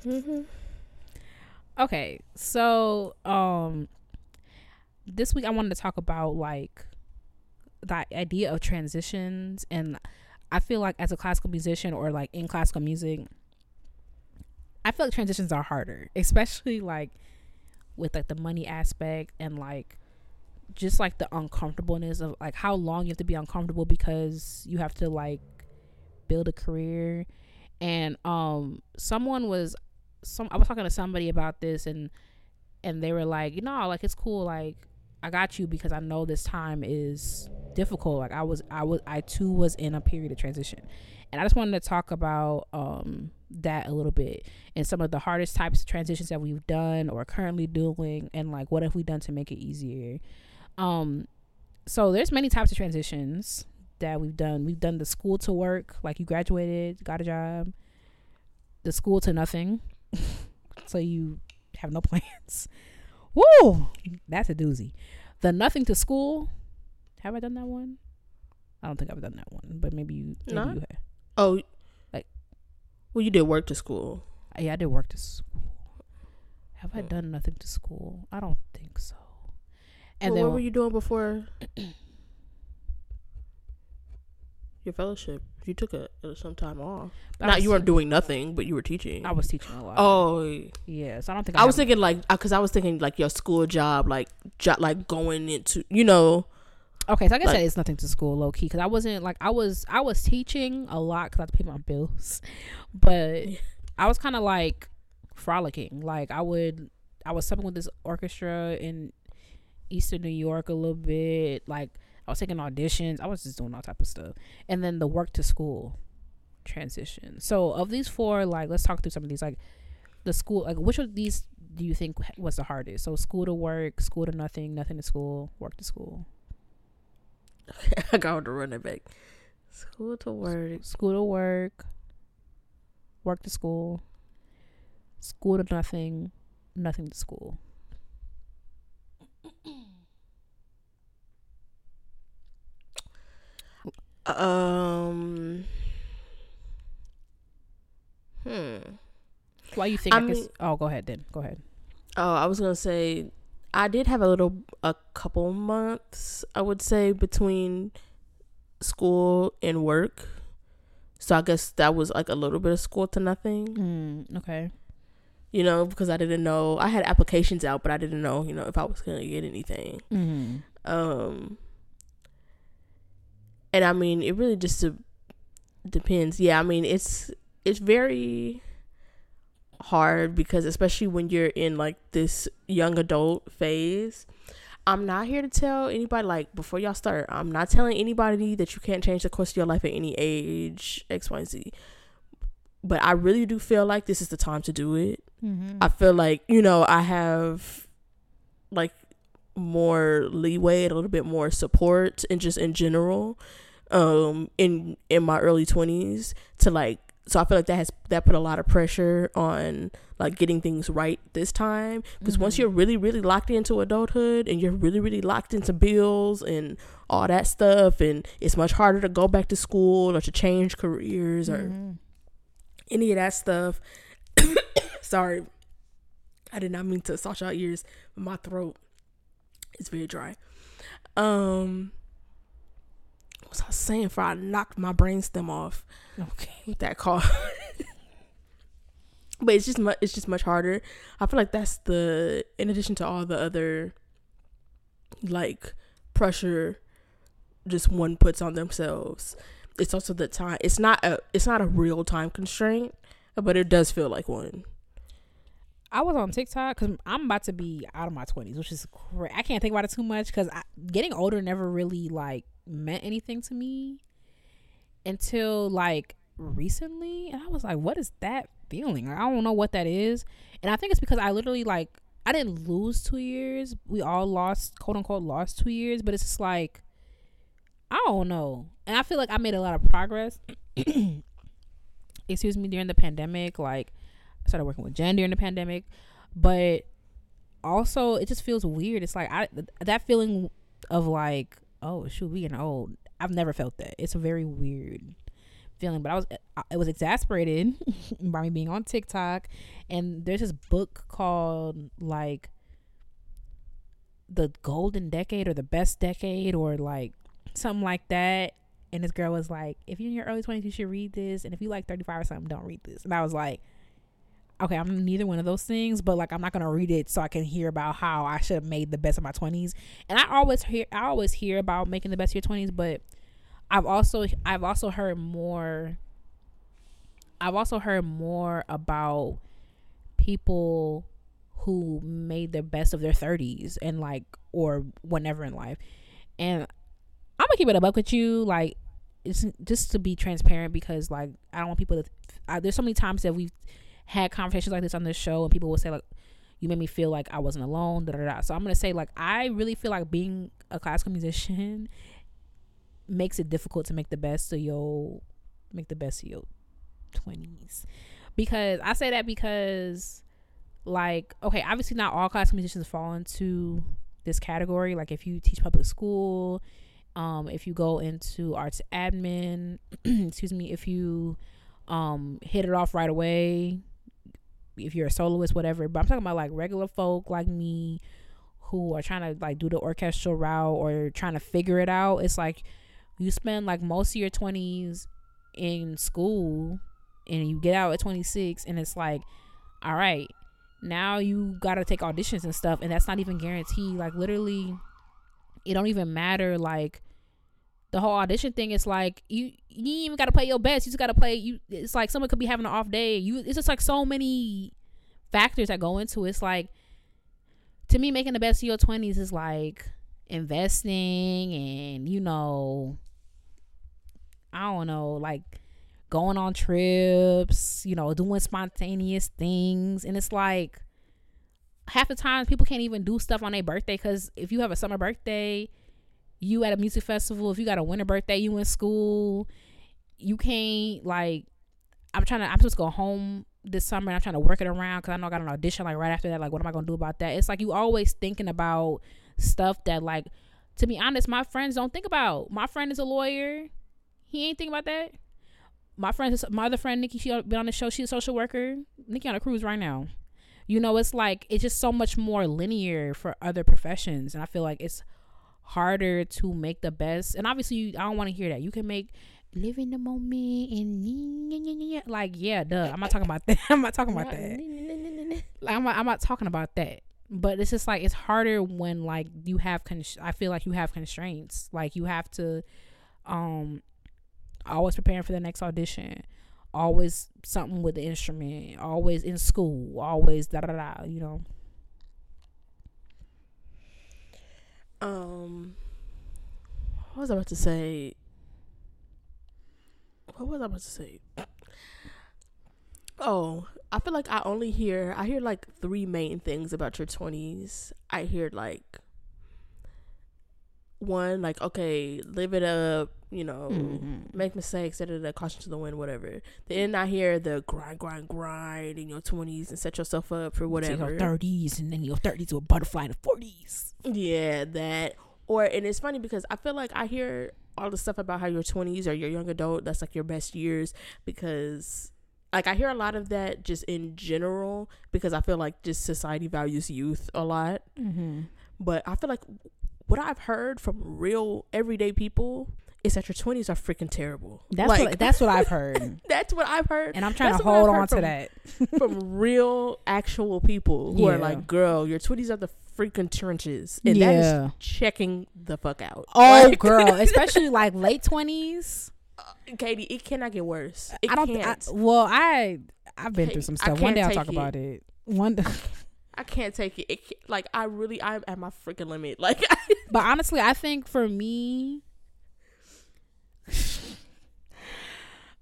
Mm-hmm. Okay, so um, this week I wanted to talk about like the idea of transitions, and I feel like as a classical musician or like in classical music, I feel like transitions are harder, especially like with like the money aspect and like just like the uncomfortableness of like how long you have to be uncomfortable because you have to like build a career. And um someone was some I was talking to somebody about this, and and they were like, you know, like, it's cool, like, I got you because I know this time is difficult. Like, I was I was I too was in a period of transition, and I just wanted to talk about um that a little bit and some of the hardest types of transitions that we've done or currently doing, and like what have we done to make it easier. Um so there's many types of transitions that we've done. We've done the school to work, like you graduated, got a job. The school to nothing. So you have no plans. Woo! That's a doozy. The nothing to school. Have I done that one? I don't think I've done that one, but maybe you, maybe no. you have. Oh, like, well, you did work to school. Yeah, I did work to school. Have oh. I done nothing to school? I don't think so. And well, then, what were you doing before your fellowship? You took a, a some time off. But Not you weren't doing nothing, but you were teaching. I was teaching a lot. Oh, yeah. So I don't think I, I was thinking like because I was thinking like your school job, like jo- like going into you know. Okay, so I guess like, that is nothing to school, low key, because I wasn't like I was I was teaching a lot because I had to pay my bills, but yeah. I was kind of like frolicking. Like I would I was subbing with this orchestra in Eastern New York a little bit. Like I was taking auditions. I was just doing all type of stuff. And then the work to school transition. So of these four, like, let's talk through some of these. Like the school, like, which of these do you think was the hardest? So school to work, school to nothing, nothing to school, work to school. Okay, I got to run it back. School to work, school to work, work to school, school to nothing, nothing to school. Um. Hmm. Why you think? I, I mean, can, oh, go ahead then. Go ahead. Oh, I was gonna say, I did have a little, a couple months, I would say, between school and work. So I guess that was like a little bit of school to nothing. Mm, okay. You know, because I didn't know, I had applications out, but I didn't know, you know, if I was gonna get anything. Mm-hmm. Um. And I mean, it really just de- depends. Yeah, I mean, it's it's very hard because especially when you're in like this young adult phase. I'm not here to tell anybody, like, before y'all start, I'm not telling anybody that you can't change the course of your life at any age, X, Y, and Z. But I really do feel like this is the time to do it. Mm-hmm. I feel like, you know, I have like more leeway and a little bit more support and just in general um in in my early twenties to like, so I feel like that has that put a lot of pressure on like getting things right this time, because mm-hmm. once you're really really locked into adulthood and you're really really locked into bills and all that stuff, and it's much harder to go back to school or to change careers or mm-hmm. any of that stuff. Sorry, I did not mean to salt y'all ears, but my throat, it's very dry. Um, what was I saying before I knocked my brainstem off? Okay, with that call. But it's just much, it's just much harder. I feel like that's the, in addition to all the other like pressure, just one puts on themselves. It's also the time. It's not a, it's not a real time constraint, but it does feel like one. I was on TikTok because I'm about to be out of my twenties, which is crazy. I can't think about it too much because getting older never really like meant anything to me until like recently. And I was like, what is that feeling? Like, I don't know what that is. And I think it's because I literally like, I didn't lose two years. We all lost, quote unquote, lost two years. But it's just like, I don't know. And I feel like I made a lot of progress. Excuse me, during the pandemic, like, I started working with Jen during the pandemic, but also it just feels weird. It's like I th- that feeling of like, oh shoot, we getting old. I've never felt that. It's a very weird feeling, but I was I, it was exasperated by me being on TikTok, and there's this book called like The Golden Decade or The Best Decade or like something like that. And this girl was like, if you're in your early twenties, you should read this, and if you like thirty-five or something, don't read this. And I was like, okay, I'm neither one of those things, but like I'm not gonna read it so I can hear about how I should have made the best of my twenties. And I always hear, I always hear about making the best of your twenties, but I've also, I've also heard more, I've also heard more about people who made the best of their thirties and like, or whenever in life. And I'm gonna keep it a buck with you, like it's just to be transparent, because like I don't want people to. I, there's so many times that we've had conversations like this on this show, and people will say like, you made me feel like I wasn't alone, da, da, da. So I'm gonna say like, I really feel like being a classical musician makes it difficult to make the best of your make the best of your twenties, because I say that because like, okay, obviously not all classical musicians fall into this category. Like if you teach public school, um if you go into arts admin, excuse me, if you um hit it off right away, if you're a soloist, whatever. But I'm talking about like regular folk like me who are trying to like do the orchestral route or trying to figure it out. It's like you spend like most of your twenties in school, and you get out at twenty-six, and it's like, all right, now you gotta take auditions and stuff, and that's not even guaranteed. Like literally it don't even matter. Like the whole audition thing is like, you you ain't even gotta play your best. You just gotta play. You it's like someone could be having an off day. You it's just like so many factors that go into it. It's like, to me, making the best of your twenties is like investing and, you know, I don't know, like going on trips, you know, doing spontaneous things. And it's like half the time people can't even do stuff on their birthday, because if you have a summer birthday, you at a music festival. If you got a winter birthday, you in school. You can't, like, I'm trying to, I'm supposed to go home this summer, and I'm trying to work it around because I know I got an audition like right after that. Like, what am I going to do about that? It's like you always thinking about stuff that, like, to be honest, my friends don't think about. My friend is a lawyer. He ain't think about that. My friend, my other friend, Nikki, she been on the show. She's a social worker. Nikki on a cruise right now. You know, it's like, it's just so much more linear for other professions. And I feel like it's harder to make the best. And obviously, you, I don't want to hear that. You can make live in the moment and like, yeah, duh. I'm not talking about that. I'm not talking about that. Like, I'm not, I'm not talking about that. But it's just like, it's harder when like you have, con- I feel like you have constraints. Like you have to, um, always preparing for the next audition, always something with the instrument, always in school, always da da da, you know. Um, what was I about to say? What was I about to say? Oh, I feel like I only hear, I hear like three main things about your twenties. I hear like, one, like, okay, live it up, you know, mm-hmm. make mistakes, da, da, da, caution to the wind, whatever. Then I hear the grind, grind, grind in your twenties and set yourself up for whatever. Your thirties, and then your thirties with butterfly in the forties. Yeah, that. Or, and it's funny because I feel like I hear all the stuff about how your twenties or your young adult, that's like your best years, because like I hear a lot of that just in general, because I feel like just society values youth a lot. Mm-hmm. But I feel like what I've heard from real everyday people is that your twenties are freaking terrible. That's like, what, that's what I've heard. That's what I've heard. And I'm trying that's to hold on from, to that. From real actual people who yeah. are like, girl, your twenties are the freaking trenches. And yeah. that is checking the fuck out. Oh, like, girl. Especially like late twenties. Uh, Katie, it cannot get worse. It I don't can't. I, well, I, I've been Katie, through some stuff. One day I'll talk it. about it. One day. I can't take it. it can't, like, I really, I'm at my freaking limit. Like, but honestly, I think for me,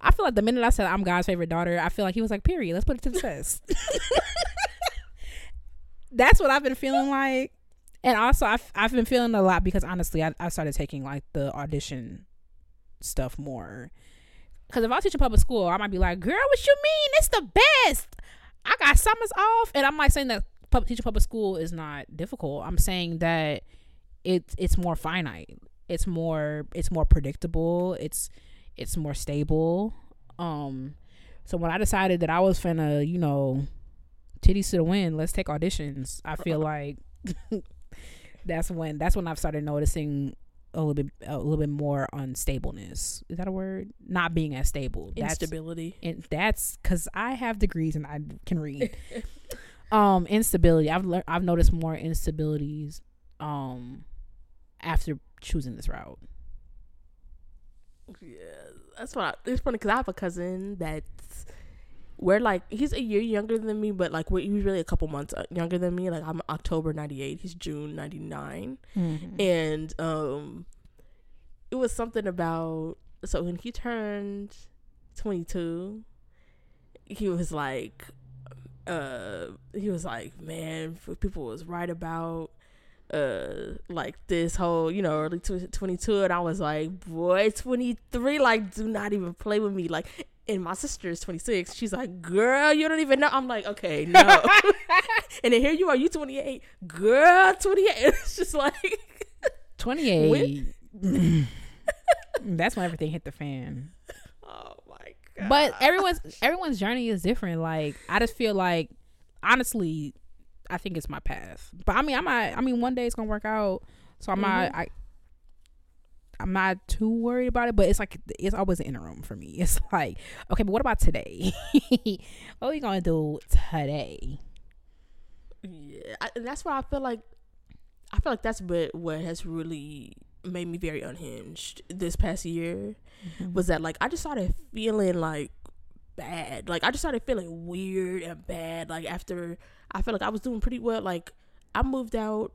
I feel like the minute I said I'm God's favorite daughter, I feel like he was like, period, let's put it to the test. That's what I've been feeling like. And also, I've, I've been feeling a lot because honestly, I, I started taking like the audition stuff more. Because if I was teaching public school, I might be like, girl, what you mean? It's the best. I got summers off. And I'm like saying that public, teaching public school is not difficult. I'm saying that it's it's more finite. It's more it's more predictable. It's it's more stable. Um, so when I decided that I was finna, you know, titties to the wind, let's take auditions, I feel like that's when that's when I've started noticing a little bit a little bit more unstableness. Is that a word? Not being as stable. Instability. That's, and that's because I have degrees and I can read. um, instability. I've le- I've noticed more instabilities. Um. After choosing this route, yeah, that's why it's funny because I have a cousin that's we're like he's a year younger than me, but like we're, he's really a couple months younger than me. Like I'm October ninety-eight, he's June ninety-nine, mm-hmm. and um, it was something about so when he turned twenty-two, he was like, uh, he was like, man, people was right about. Uh, like this whole, you know, early twenty-two, and I was like, boy, twenty-three, like, do not even play with me. Like, and my sister is twenty-six. She's like, girl, you don't even know. I'm like, okay, no. And then here you are, you twenty-eight, girl, twenty-eight. It's just like twenty-eight. When? That's when everything hit the fan. Oh my god! But everyone's everyone's journey is different. Like, I just feel like, honestly, I think it's my path, but I mean, I'm not, I mean, one day it's gonna work out, so I'm mm-hmm. not, I, I'm not too worried about it. But it's like it's always an interim for me. It's like, okay, but what about today? What are we gonna do today? Yeah, I, and that's why I feel like, I feel like that's what what has really made me very unhinged this past year, mm-hmm. was that like I just started feeling like bad, like I just started feeling weird and bad, like after. I feel like I was doing pretty well. Like, I moved out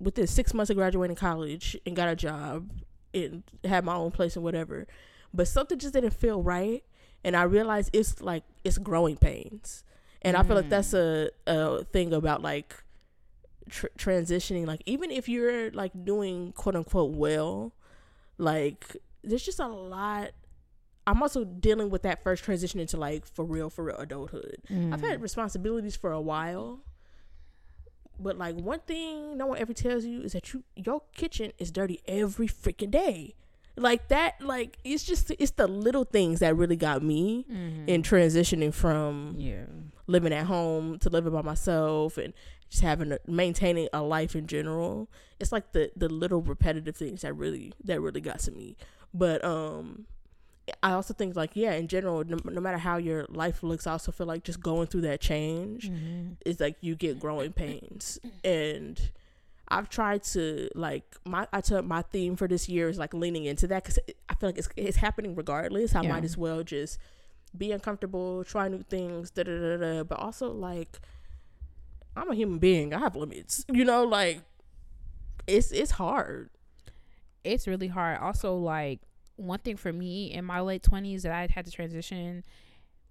within six months of graduating college and got a job and had my own place and whatever. But something just didn't feel right. And I realized it's, like, it's growing pains. And mm. I feel like that's a, a thing about, like, tr- transitioning. Like, even if you're, like, doing quote-unquote well, like, there's just a lot. I'm also dealing with that first transition into like for real, for real adulthood. Mm. I've had responsibilities for a while, but like one thing no one ever tells you is that you your kitchen is dirty every freaking day. Like that, like it's just it's the little things that really got me mm-hmm. in transitioning from yeah. living at home to living by myself and just having a, maintaining a life in general. It's like the the little repetitive things that really that really got to me. But um, I also think like yeah, in general, no, no matter how your life looks, I also feel like just going through that change mm-hmm. is like you get growing pains and. I've tried to like my I took my theme for this year is like leaning into that because I feel like it's it's happening regardless. I yeah. might as well just be uncomfortable, try new things, da da da da. But also like I'm a human being. I have limits, you know. Like it's it's hard. It's really hard. Also, like one thing for me in my late twenties that I had to transition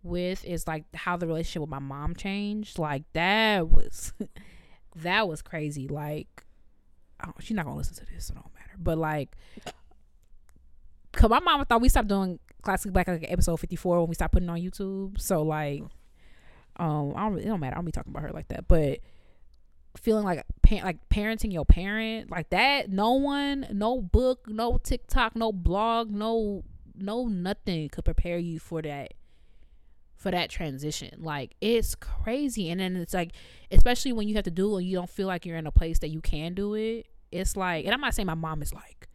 with is like how the relationship with my mom changed. Like that was. That was crazy. Like, oh, she's not gonna listen to this, so it don't matter. But like, cause my mama thought we stopped doing Classically Black like episode fifty-four when we stopped putting it on YouTube. So like, um, I don't, it don't matter. I don't be talking about her like that. But feeling like pa- like parenting your parent like that. No one, no book, no TikTok, no blog, no no nothing could prepare you for that. For that transition, like it's crazy. And then it's like, especially when you have to do and you don't feel like you're in a place that you can do it, it's like, and I'm not saying my mom is like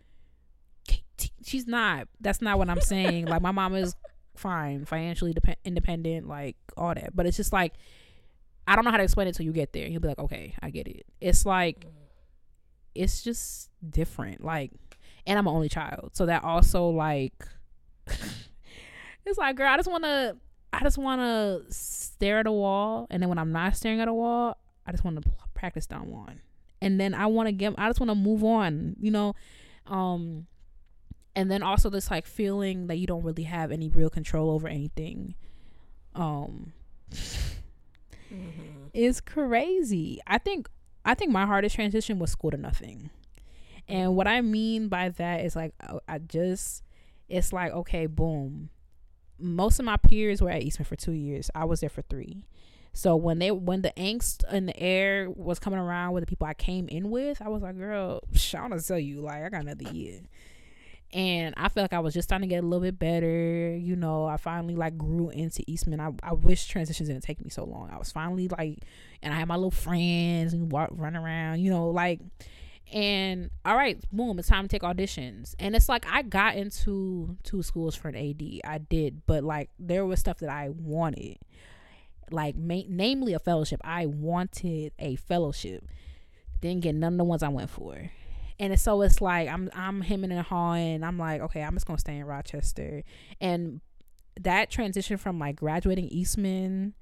Katie, she's not, that's not what I'm saying. Like my mom is fine, financially dep- independent, like all that, but it's just like I don't know how to explain it till you get there. You'll be like, okay, I get it. It's like it's just different. Like, and I'm an only child, so that also like it's like, girl, I just want to I just want to stare at a wall, and then when I'm not staring at a wall, I just want to practice down one, and then I want to get. I just want to move on, you know. Um, and then also this like feeling that you don't really have any real control over anything. Um, mm-hmm. It's crazy. I think I think my hardest transition was school to nothing, and what I mean by that is like I just it's like okay, boom. Most of my peers were at Eastman for two years. I was there for three. So when they when the angst in the air was coming around with the people I came in with, I was like, girl, I want to tell you, like, I got another year. And I felt like I was just starting to get a little bit better. You know, I finally, like, grew into Eastman. I, I wish transitions didn't take me so long. I was finally, like, and I had my little friends and walk, run around, you know, like, and all right, boom, it's time to take auditions. And it's like I got into two schools for an A D. I did, but like there was stuff that I wanted, like ma- namely a fellowship. I wanted a fellowship. Didn't get none of the ones I went for. And so it's like I'm I'm hemming and hawing. I'm like, okay, I'm just gonna stay in Rochester. And that transition from like graduating Eastman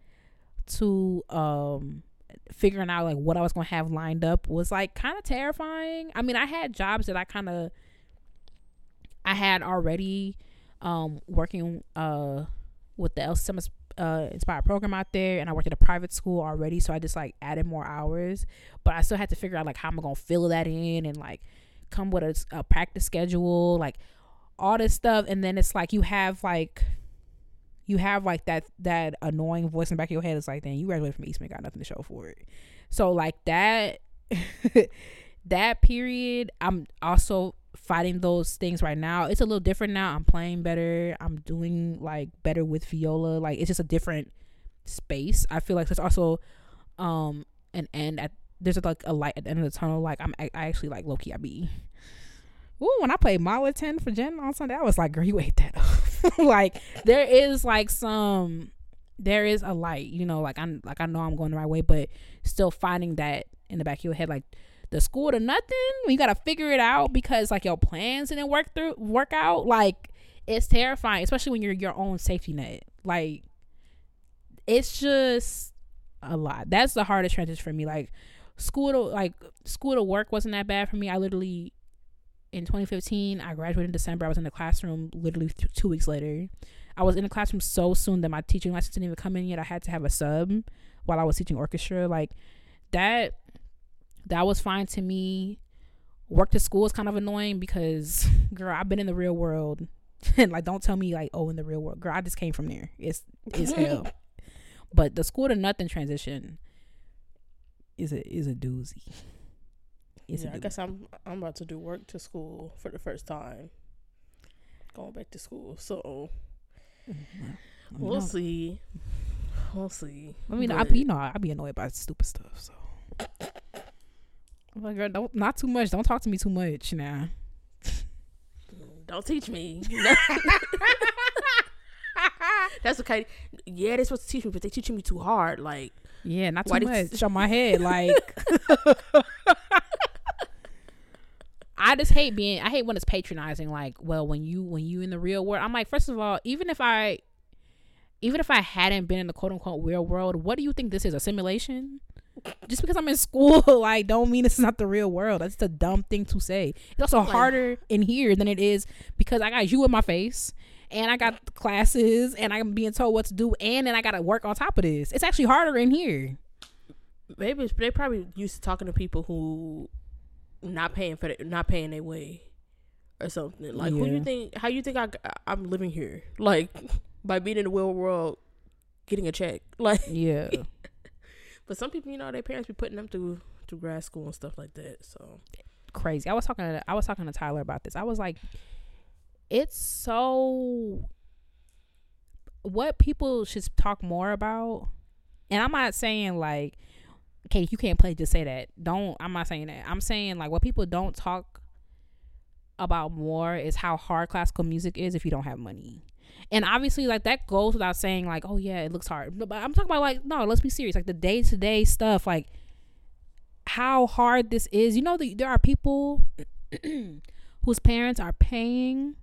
to um. figuring out like what I was gonna have lined up was like kind of terrifying. I mean, I had jobs that I kind of I had already um working uh with the El Sims uh inspired program out there, and I worked at a private school already, so I just like added more hours, but I still had to figure out like how am I gonna fill that in and like come with a, a practice schedule, like all this stuff. And then it's like you have like You have like that that annoying voice in the back of your head is like, dang, you graduated from Eastman, got nothing to show for it. So like that that period, I'm also fighting those things right now. It's a little different now. I'm playing better. I'm doing like better with viola. Like it's just a different space. I feel like there's also um an end at there's like a light at the end of the tunnel. Like I'm I, I actually like low key I be. Ooh, when I played Mahler ten for Jen on Sunday, I was like, girl, you ate that up. Like, there is, like, some, there is a light, you know, like, I'm, like, I know I'm going the right way, but still finding that in the back of your head, like, the school to nothing, you got to figure it out because, like, your plans didn't work through, work out, like, it's terrifying, especially when you're your own safety net. Like, it's just a lot. That's the hardest transition for me. Like, school to, like, school to work wasn't that bad for me. I literally... In twenty fifteen, I graduated in December. I was in the classroom literally th- two weeks later. I was in the classroom so soon that my teaching license didn't even come in yet. I had to have a sub while I was teaching orchestra. Like that, that was fine to me. Work to school is kind of annoying because, girl, I've been in the real world. And like, don't tell me like, oh, in the real world, girl, I just came from there. It's it's hell. But the school to nothing transition is a is a doozy. Yeah, I guess I'm I'm about to do work to school for the first time. going back to school. So we'll see. We'll see. I mean, but, I be, you know, I be annoyed by stupid stuff. So I'm like, girl, don't, not too much. Don't talk to me too much now. Don't teach me. That's okay. Yeah, they're supposed to teach me, but they're teaching me too hard. Like, yeah, not too much t- on my head. Like, I just hate being. I hate when it's patronizing. Like, well, when you when you in the real world, I'm like, first of all, even if I, even if I hadn't been in the quote unquote real world, what do you think this is? A simulation? Just because I'm in school, like, don't mean it's not the real world. That's the dumb thing to say. It's also like, harder in here than it is because I got you in my face and I got classes and I'm being told what to do and then I got to work on top of this. It's actually harder in here. Maybe they probably used to talking to people who not paying for the, not paying their way or something. Like, yeah. Who you think? How you think I I'm living here? Like, by being in the real world, getting a check. Like, yeah. But some people, you know, their parents be putting them through through grad school and stuff like that. So crazy. I was talking to I was talking to Tyler about this. I was like, it's so what people should talk more about. And I'm not saying like, okay, you can't play, just say that. Don't I'm not saying that. I'm saying like what people don't talk about more is how hard classical music is if you don't have money. And obviously, like, that goes without saying, like, oh, yeah, it looks hard. But, but I'm talking about, like, no, let's be serious. Like, the day-to-day stuff, like, how hard this is. You know, the, there are people whose parents are paying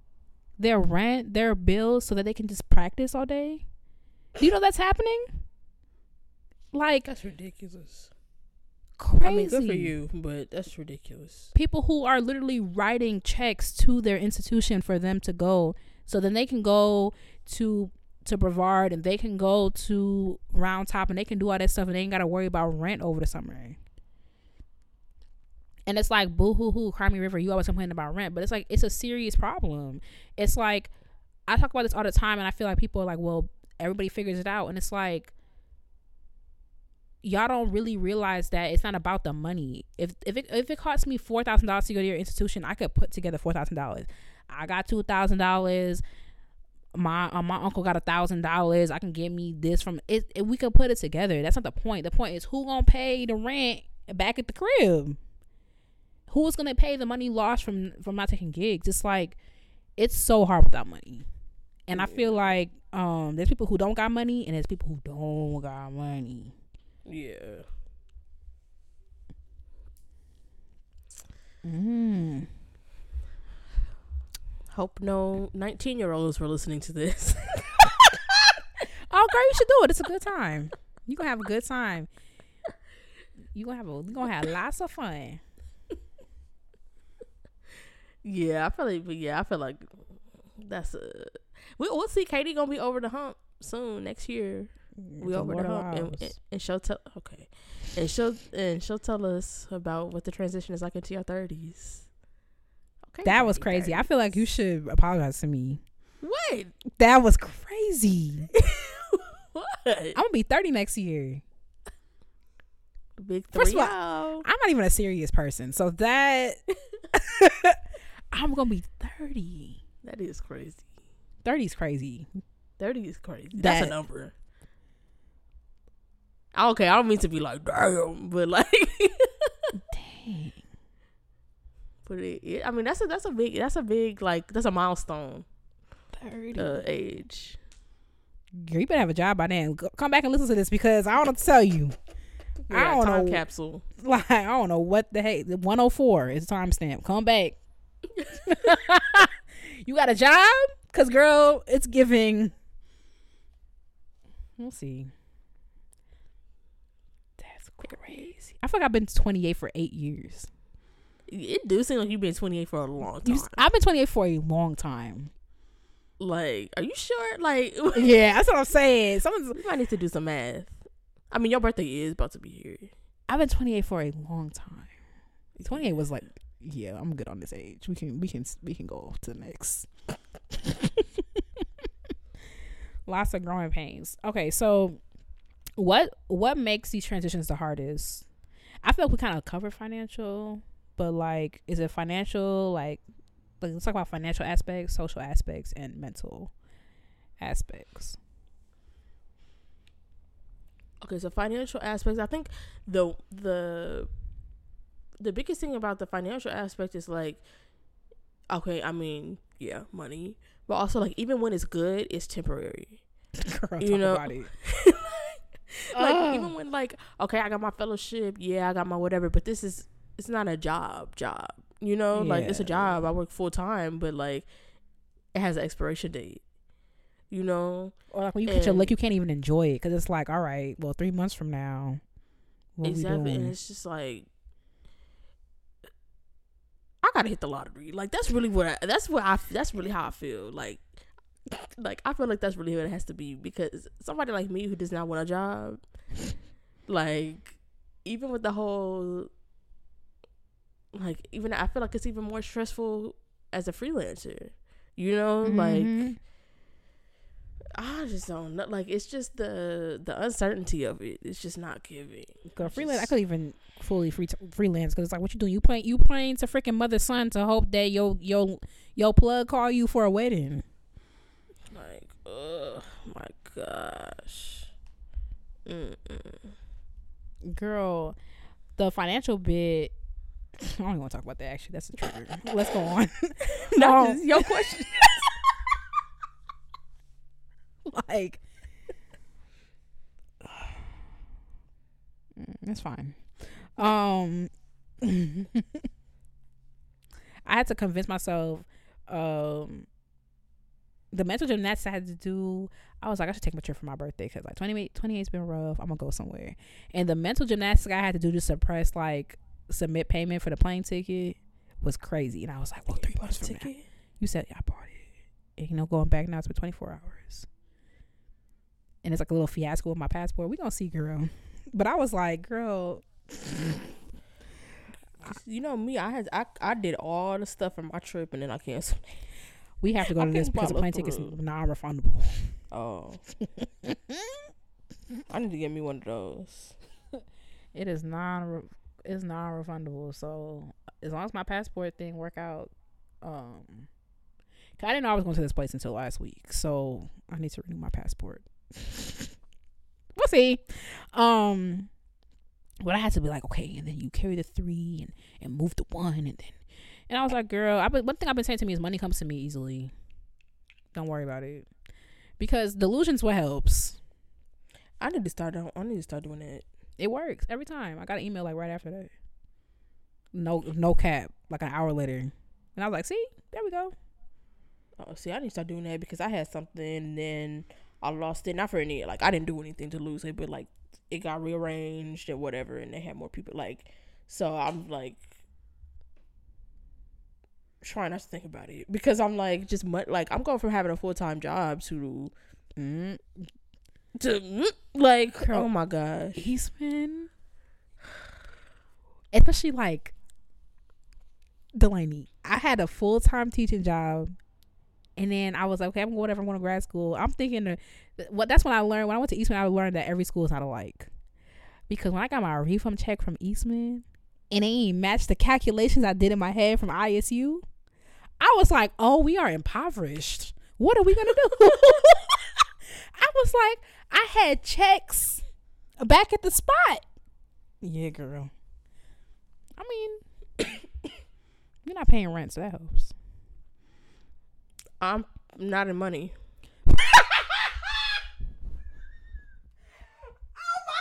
their rent, their bills, so that they can just practice all day. Do you know that's happening? Like, that's ridiculous. Crazy. I mean, good for you, but that's ridiculous. People who are literally writing checks to their institution for them to go. So then they can go to to Brevard and they can go to Round Top and they can do all that stuff and they ain't got to worry about rent over the summer. And it's like, boo-hoo-hoo, Crimey River, you always complaining about rent. But it's like, it's a serious problem. It's like, I talk about this all the time and I feel like people are like, well, everybody figures it out. And it's like, y'all don't really realize that it's not about the money. If if it, if it costs me four thousand dollars to go to your institution, I could put together four thousand dollars. I got two thousand dollars. My uh, my uncle got a thousand dollars. I can get me this from it, it. We can put it together. That's not the point. The point is who gonna pay the rent back at the crib? Who's gonna pay the money lost from from not taking gigs? It's like, it's so hard without money. And yeah. I feel like um, there's people who don't got money and there's people who don't got money. Yeah. Mmm. Hope no nineteen-year-olds were listening to this. Oh, girl, you should do it. It's a good time. You're going to have a good time. You're going to have a, you're gonna have lots of fun. Yeah, I feel like, yeah, I feel like that's a... We, we'll see. Katie going to be over the hump soon, next year. Yeah, we over the hump. And, and, and she'll tell... Okay. And she'll, and she'll tell us about what the transition is like into your thirties. Crazy. That was crazy. thirties. I feel like you should apologize to me. What? That was crazy. What? I'm gonna be thirty next year. Big three. First of all, I'm not even a serious person, so that I'm gonna be thirty. That is crazy. thirty is crazy. thirty is crazy. That, That's a number. Okay, I don't mean to be like damn, but like dang. But it, it, I mean, that's a that's a big that's a big like that's a milestone. Thirty uh, age. Girl, you better have a job by then. Go, come back and listen to this because I don't know to tell you. Yeah, I don't time know capsule. Like I don't know what the heck. One oh four is the timestamp. Come back. You got a job? Cause girl, it's giving. We'll see. That's crazy. I feel like I've been twenty eight for eight years. It do seem like you've been twenty-eight for a long time. I've been twenty-eight for a long time. Like, are you sure? Like, yeah, that's what I'm saying. Someone's, you might need to do some math. I mean, your birthday is about to be here. I've been twenty-eight for a long time. twenty-eight was like, yeah, I'm good on this age. We can, we can, we can go to the next. Lots of growing pains. Okay, so what what makes these transitions the hardest? I feel like we kind of covered financial. But like, is it financial, like let's talk about financial aspects, social aspects, and mental aspects. Okay, so financial aspects. I think the the the biggest thing about the financial aspect is like, okay, I mean, yeah, money, but also like even when it's good, it's temporary. Girl, you talk know. About it. Like oh. Even when like, okay, I got my fellowship, yeah, I got my whatever, but this is it's not a job job, you know, yeah. Like it's a job. I work full time, but like it has an expiration date, you know. Or like when you and, get your lick, you can't even enjoy it because it's like, all right, well, three months from now, what exactly, we doing? And it's just like I gotta hit the lottery. Like that's really what I, that's what I that's really how I feel. Like. Like I feel like that's really what it has to be, because somebody like me who does not want a job, like even with the whole, like even I feel like it's even more stressful as a freelancer, you know, mm-hmm. Like I just don't know. Like it's just the the uncertainty of it. It's just not giving. Girl, freelance. Just, I could even fully free t- freelance because it's like, what you doing? You playing? You playing to freaking mother son to hope that your your your plug call you for a wedding. Like, oh my gosh. Mm-mm. Girl, the financial bit, I don't even want to talk about that, actually. That's a trigger. Let's go on. No, um, your question. Like, that's fine. Um, I had to convince myself, um, the mental gymnastics I had to do, I was like, I should take my trip for my birthday because like twenty-eight's been rough. I'm gonna go somewhere. And the mental gymnastics I had to do to suppress like submit payment for the plane ticket was crazy. And I was like, well, three months from now, you said yeah, I bought it. And you know, going back now, it's been twenty-four hours. And it's like a little fiasco with my passport. We gonna see, girl. But I was like, girl. You know me, I had I I did all the stuff for my trip and then I canceled it. We have to go I to this because the plane ticket is non-refundable. Oh. I need to get me one of those. It is non it's non-refundable. So as long as my passport thing work out, um, cause I didn't know I was going to this place until last week. So I need to renew my passport. We'll see. Um, but I had to be like, okay, and then you carry the three and, and move the one and then. And I was like, girl, I've been, one thing I've been saying to me is money comes to me easily. Don't worry about it. Because delusion's what helps. I need to start down, I need to start doing that. It works every time. I got an email like right after that. No no cap. Like an hour later. And I was like, see, there we go. Oh, see, I need to start doing that because I had something and then I lost it. Not for any, like I didn't do anything to lose it, but like it got rearranged and whatever and they had more people like, so I'm like trying not to think about it because I'm like just mu- like I'm going from having a full-time job to mm, to mm, like girl, oh my gosh, Eastman, especially like Delaney. I had a full-time teaching job and then I was like, okay, I'm going whatever, I'm going to grad school. I'm thinking that, well, that's when I learned, when I went to Eastman, I learned that every school is not alike, because when I got my refund check from Eastman and they ain't matched the calculations I did in my head from I S U, I was like, oh, we are impoverished. What are we going to do? I was like, I had checks back at the spot. Yeah, girl. I mean, you're not paying rent, so that helps. I'm not in money. Oh,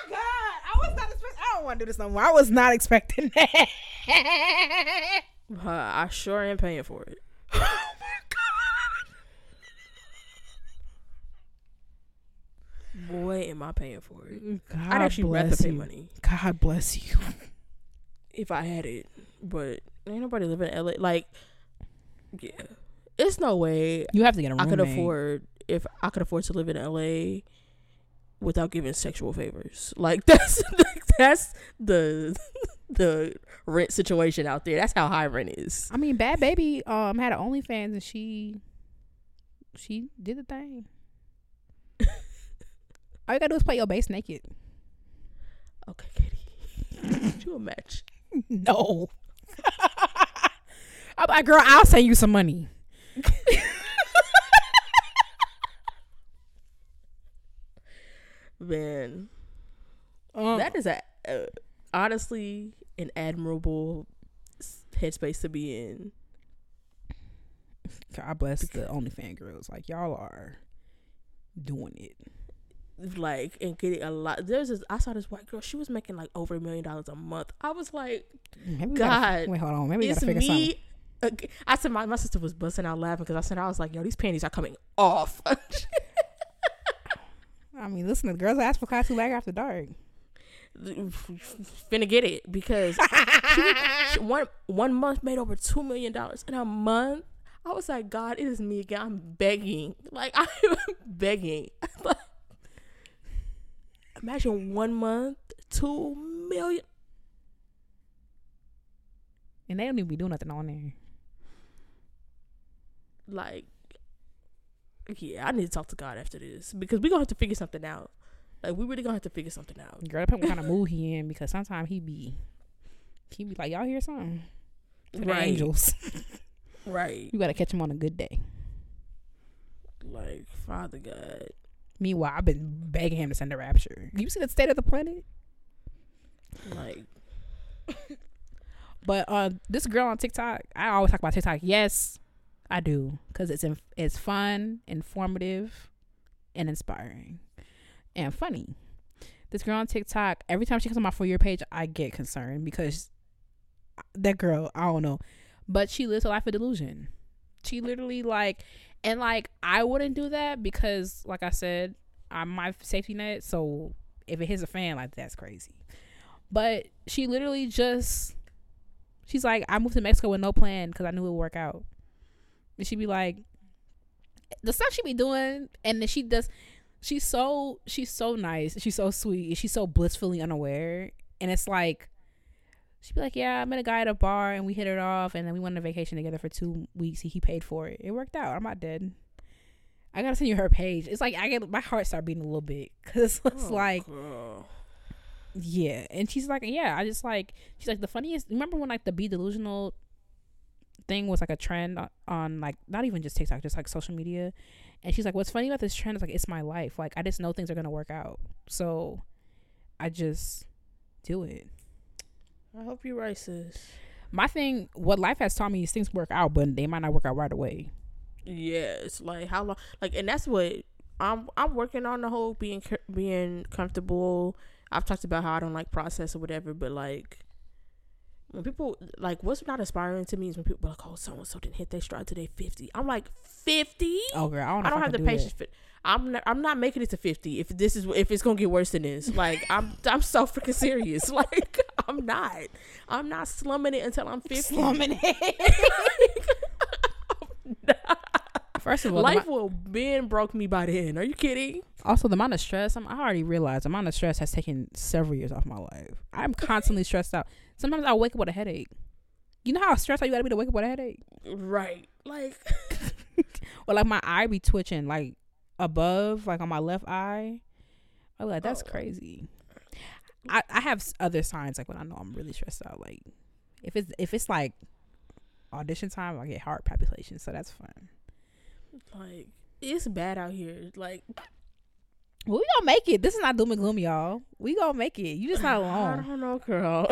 my God. I was not expecting, I don't want to do this no more. I was not expecting that. Uh, I sure am paying for it. Oh, my God. Boy, am I paying for it. God, I'd actually rather pay money. God bless you. If I had it. But ain't nobody living in L A. Like, yeah. It's no way. You have to get a roommate. I could afford, if I could afford to live in L A without giving sexual favors. Like, that's that's the the rent situation out there. That's how high rent is. I mean, Bad Baby um had an OnlyFans and she she did the thing. All you gotta do is play your bass naked. Okay, Katie. You a match? No. I'm like, girl, I'll send you some money. Man, um, that is a, uh, honestly an admirable headspace to be in. God bless the OnlyFans girls. Like, y'all are doing it, like, and getting a lot. There's this, I saw this white girl. She was making like over a million dollars a month. I was like, maybe God, gotta, wait, hold on, maybe we gotta figure me, something. I said my, my sister was busting out laughing because I said I was like, yo, these panties are coming off. I mean, listen, the girls ask for Classically Black After Dark. Finna get it because she, she, one one month made over two million dollars in a month. I was like, God, it is me again. I'm begging. Like, I'm begging. Imagine one month, two million. And they don't even be doing nothing on there. Like, yeah, I need to talk to God after this because we're going to have to figure something out. Like, we really going to have to figure something out. Girl, depending on what kind of mood he in, because sometimes he be, he be like, y'all hear something? To the right. Angels. Right. You gotta catch him on a good day. Like, Father God. Meanwhile, I've been begging him to send a rapture. You see the state of the planet? Like. But uh, this girl on TikTok, I always talk about TikTok. Yes, I do. Because it's, inf- it's fun, informative, and inspiring. And funny. This girl on TikTok, every time she comes on my For You page, I get concerned. Because that girl, I don't know. But she lives a life of delusion. She literally like, and like, I wouldn't do that because like I said, I'm my safety net. So if it hits a fan, like that's crazy. But she literally just, she's like, I moved to Mexico with no plan because I knew it would work out. And she'd be like, the stuff she be doing. And then she does, she's so, she's so nice. She's so sweet. She's so blissfully unaware. And it's like, she'd be like, yeah, I met a guy at a bar and we hit it off and then we went on vacation together for two weeks. He, he paid for it. It worked out. I'm not dead. I got to send you her page. It's like, I get, my heart started beating a little bit because it's oh, like, girl. Yeah. And she's like, yeah, I just like, she's like the funniest. Remember when like the be delusional thing was like a trend on, on like, not even just TikTok, just like social media. And she's like, what's funny about this trend is like, it's my life. Like, I just know things are going to work out. So I just do it. I hope you're right, sis. My thing, what life has taught me is things work out, but they might not work out right away. Yeah, it's like how long, like, and that's what I'm. I'm working on the whole being being comfortable. I've talked about how I don't like process or whatever, but like when people like, what's not inspiring to me is when people are like, "Oh, so and so didn't hit their stride today fifty." I'm like fifty. Oh, girl, I don't, I don't I have the do patience for. I'm not, I'm not making it to fifty if this is if it's gonna get worse than this. Like I'm I'm so freaking serious. Like I'm not I'm not slumming it until I'm fifty. Slumming it. First of all, life will bend broke me by then. Are you kidding? Also, the amount of stress I'm, I already realized the amount of stress has taken several years off my life. I'm constantly stressed out. Sometimes I wake up with a headache. You know how stressed out you gotta be to wake up with a headache, right? Like, or like my eye be twitching, like. Above, like on my left eye, I'm like, that's oh. crazy. I, I have other signs like when I know I'm really stressed out. Like if it's if it's like audition time, I get heart palpitations, so that's fun. Like it's bad out here. Like well, we gonna make it. This is not doom and gloom, y'all. We gonna make it. You just not alone. I don't know, girl.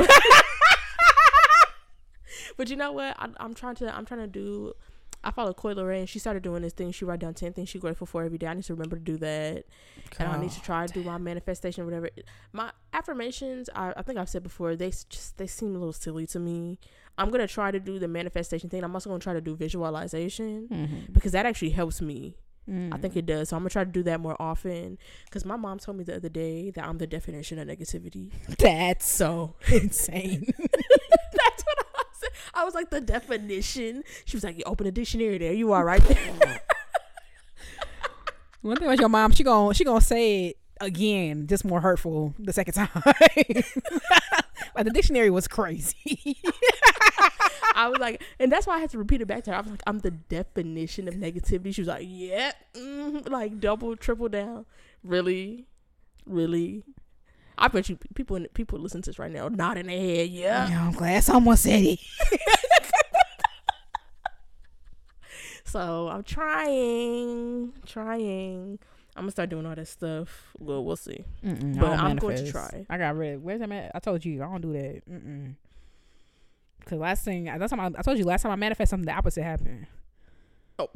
But you know what? I, I'm trying to. I'm trying to do. I follow Coi Leray and she started doing this thing. She write down ten things she's grateful for every day. I need to remember to do that. God. And I need to try to do my manifestation or whatever. My affirmations, I, I think I've said before, they just they seem a little silly to me. I'm going to try to do the manifestation thing. I'm also going to try to do visualization mm-hmm. because that actually helps me. Mm. I think it does. So I'm going to try to do that more often because my mom told me the other day that I'm the definition of negativity. That's so insane. That's what I I was like the definition. She was like, "You open a dictionary, there you are, right there." One thing about your mom, she gon' she gonna say it again, just more hurtful the second time. Like the dictionary was crazy. I was like, and that's why I had to repeat it back to her. I was like, "I'm the definition of negativity." She was like, "Yeah," mm-hmm. Like double, triple down. Really, really. I bet you people in, people listen to this right now nodding their head. Yeah. yeah I'm glad someone said it. So I'm trying, trying. I'm gonna start doing all this stuff. Well, we'll see. Mm-mm, but I'm manifest. going to try. I got rid. Where's that at? I told you I don't do that. Mm-mm. Cause last thing, last time I, I told you last time I manifest something, the opposite happened. Oh,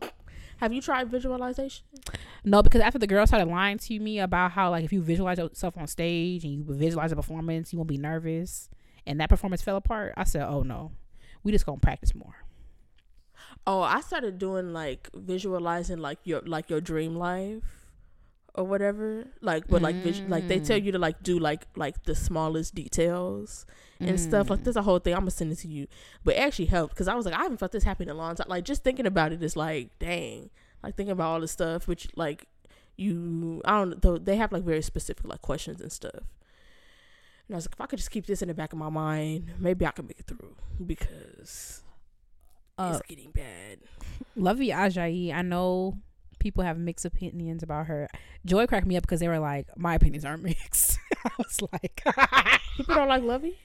have you tried visualization? No, because after the girl started lying to me about how like if you visualize yourself on stage and you visualize a performance, you won't be nervous. And that performance fell apart. I said, oh no, we just gonna practice more. Oh, I started doing like visualizing like your like your dream life or whatever. Like, but like mm. visu- like they tell you to like do like like the smallest details and mm. stuff. Like there's a whole thing. I'm gonna send it to you, but it actually helped because I was like, I haven't felt this happen in a long time. Like just thinking about it is like, dang. Like thinking about all this stuff, which like you, I don't know. They have like very specific like questions and stuff. And I was like, if I could just keep this in the back of my mind, maybe I could make it through because uh, it's getting bad. Lovey Ajayi, I know people have mixed opinions about her. Joy cracked me up because they were like, my opinions aren't mixed. I was like, people don't like Lovey?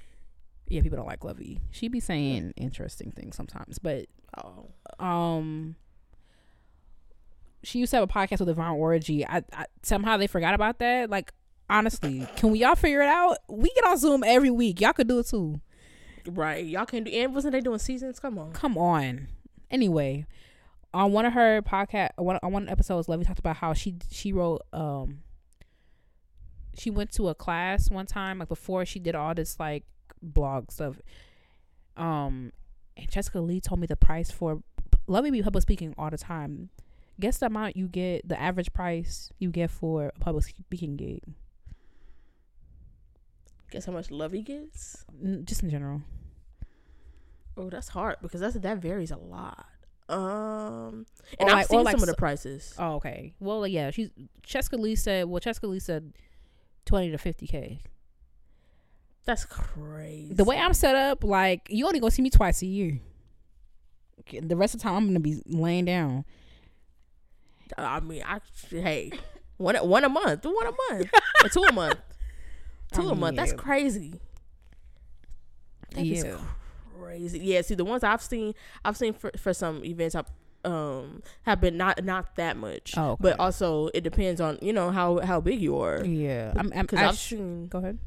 Yeah, people don't like Lovey. She be saying interesting things sometimes, but oh. um, she used to have a podcast with Yvonne Orji. I, I somehow they forgot about that. Like, honestly, can we y'all figure it out? We get on Zoom every week. Y'all could do it too, right? Y'all can do. And wasn't they doing seasons? Come on, come on. Anyway, on one of her podcast, on one of the episodes, Lovey talked about how she she wrote. Um, she went to a class one time, like before she did all this like blog stuff. Um, and Jessica Lee told me the price for Lovey be public speaking all the time. Guess the amount you get, the average price you get for a public speaking gig. Guess how much Lovey gets? Just in general. Oh, that's hard because that's that varies a lot. Um, and or I've like, seen like some so, of the prices. Oh, okay. Well, yeah, she's Cheska Lee said. Well, Cheska Lee said twenty to fifty k. That's crazy. The way I'm set up, like you only gonna see me twice a year. The rest of the time, I'm gonna be laying down. I mean, I hey, one one a month, one a month, or two a month. Two oh, a month. Yeah. That's crazy. That yeah. is crazy. Yeah. See, the ones I've seen, I've seen for, for some events, I um have been not not that much. Oh, okay. But also it depends on you know how how big you are. Yeah. I'm. I'm I've sh- seen. Go ahead.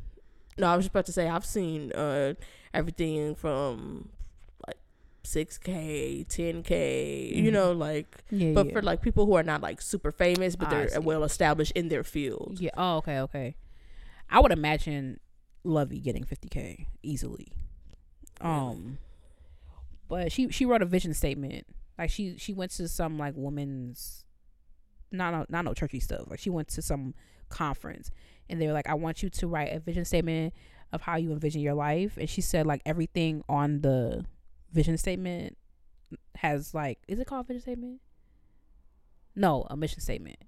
No, I was just about to say I've seen uh everything from like six k, ten k. You know, like. Yeah, but yeah. for like people who are not like super famous, but they're well established in their field. Yeah. Oh. Okay. Okay. I would imagine Lovey getting fifty K easily. Um, but she, she wrote a vision statement. Like she, she went to some like women's, not, no, not no churchy stuff. Like she went to some conference and they were like, I want you to write a vision statement of how you envision your life. And she said like everything on the vision statement has like, is it called vision statement? No, a mission statement.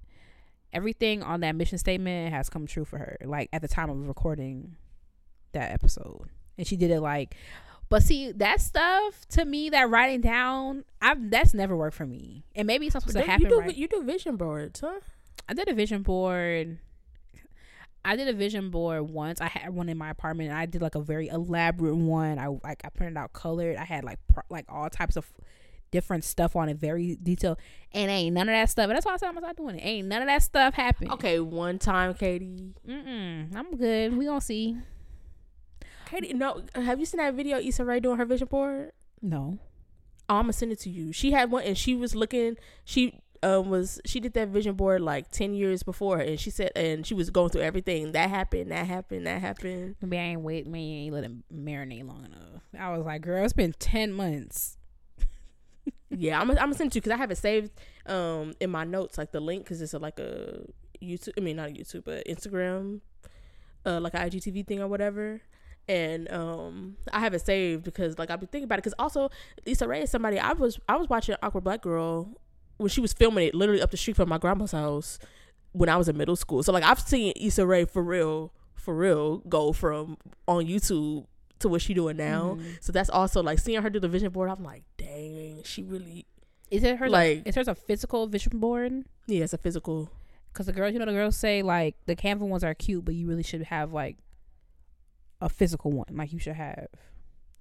Everything on that mission statement has come true for her, like at the time of recording that episode. And she did it like, but see, that stuff to me, that writing down, I've that's never worked for me. And maybe it's not supposed to happen. You do, right? You do vision boards, huh? I did a vision board. I did a vision board once. I had one in my apartment and I did like a very elaborate one. I like I printed out colored. I had like pr- like all types of different stuff on it, very detailed, and ain't none of that stuff. And that's why I said I'm not doing it. Ain't none of that stuff happened. Okay, one time, Katie. Mm-mm, I'm good. We gonna see. Katie, no, have you seen that video Issa Rae doing her vision board? No. Oh, I'm gonna send it to you. She had one, and she was looking. She uh, was. She did that vision board like ten years before, and she said, and she was going through everything that happened, that happened, that happened. Maybe I ain't wait. Maybe I ain't let it marinate long enough. I was like, girl, it's been ten months. Yeah, I'm gonna send it to you because I have it saved um, in my notes, like the link, because it's a, like a YouTube, I mean, not YouTube, but Instagram, uh, like an I G T V thing or whatever. And um, I have it saved because, like, I've been thinking about it. Because also, Issa Rae is somebody, I was I was watching Awkward Black Girl when she was filming it literally up the street from my grandma's house when I was in middle school. So, like, I've seen Issa Rae for real, for real, go from on YouTube to what she doing now. Mm-hmm. So that's also like seeing her do the vision board, I'm like, dang, she really is it her like is hers a physical vision board? Yeah, it's a physical, because the girls, you know, the girls say like the canvas ones are cute, but you really should have like a physical one. Like you should have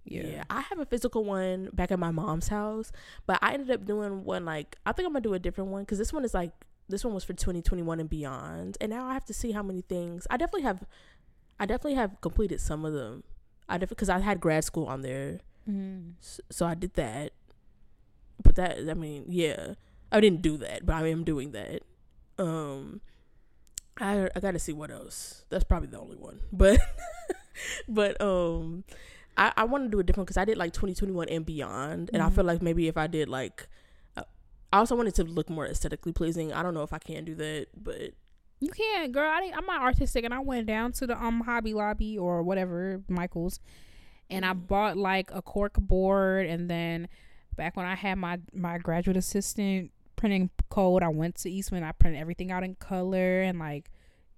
Yeah. yeah, I have a physical one back at my mom's house, but I ended up doing one, like, I think I'm gonna do a different one, because this one is like, this one was for twenty twenty-one and beyond, and now I have to see how many things. I definitely have, I definitely have completed some of them. I definitely, because I had grad school on there, mm-hmm. so, so I did that. But that, I mean, yeah, I didn't do that, but I am doing that. Um, I I gotta see what else. That's probably the only one, but but um. I, I want to do it different because I did like twenty twenty-one and beyond, and mm-hmm. I feel like maybe if I did like, uh, I also wanted to look more aesthetically pleasing. I don't know if I can do that, but you can, girl. I didn't, I'm not artistic, and I went down to the um Hobby Lobby or whatever Michael's, and I bought like a cork board, and then back when I had my my graduate assistant printing code, I went to Eastman. I printed everything out in color and like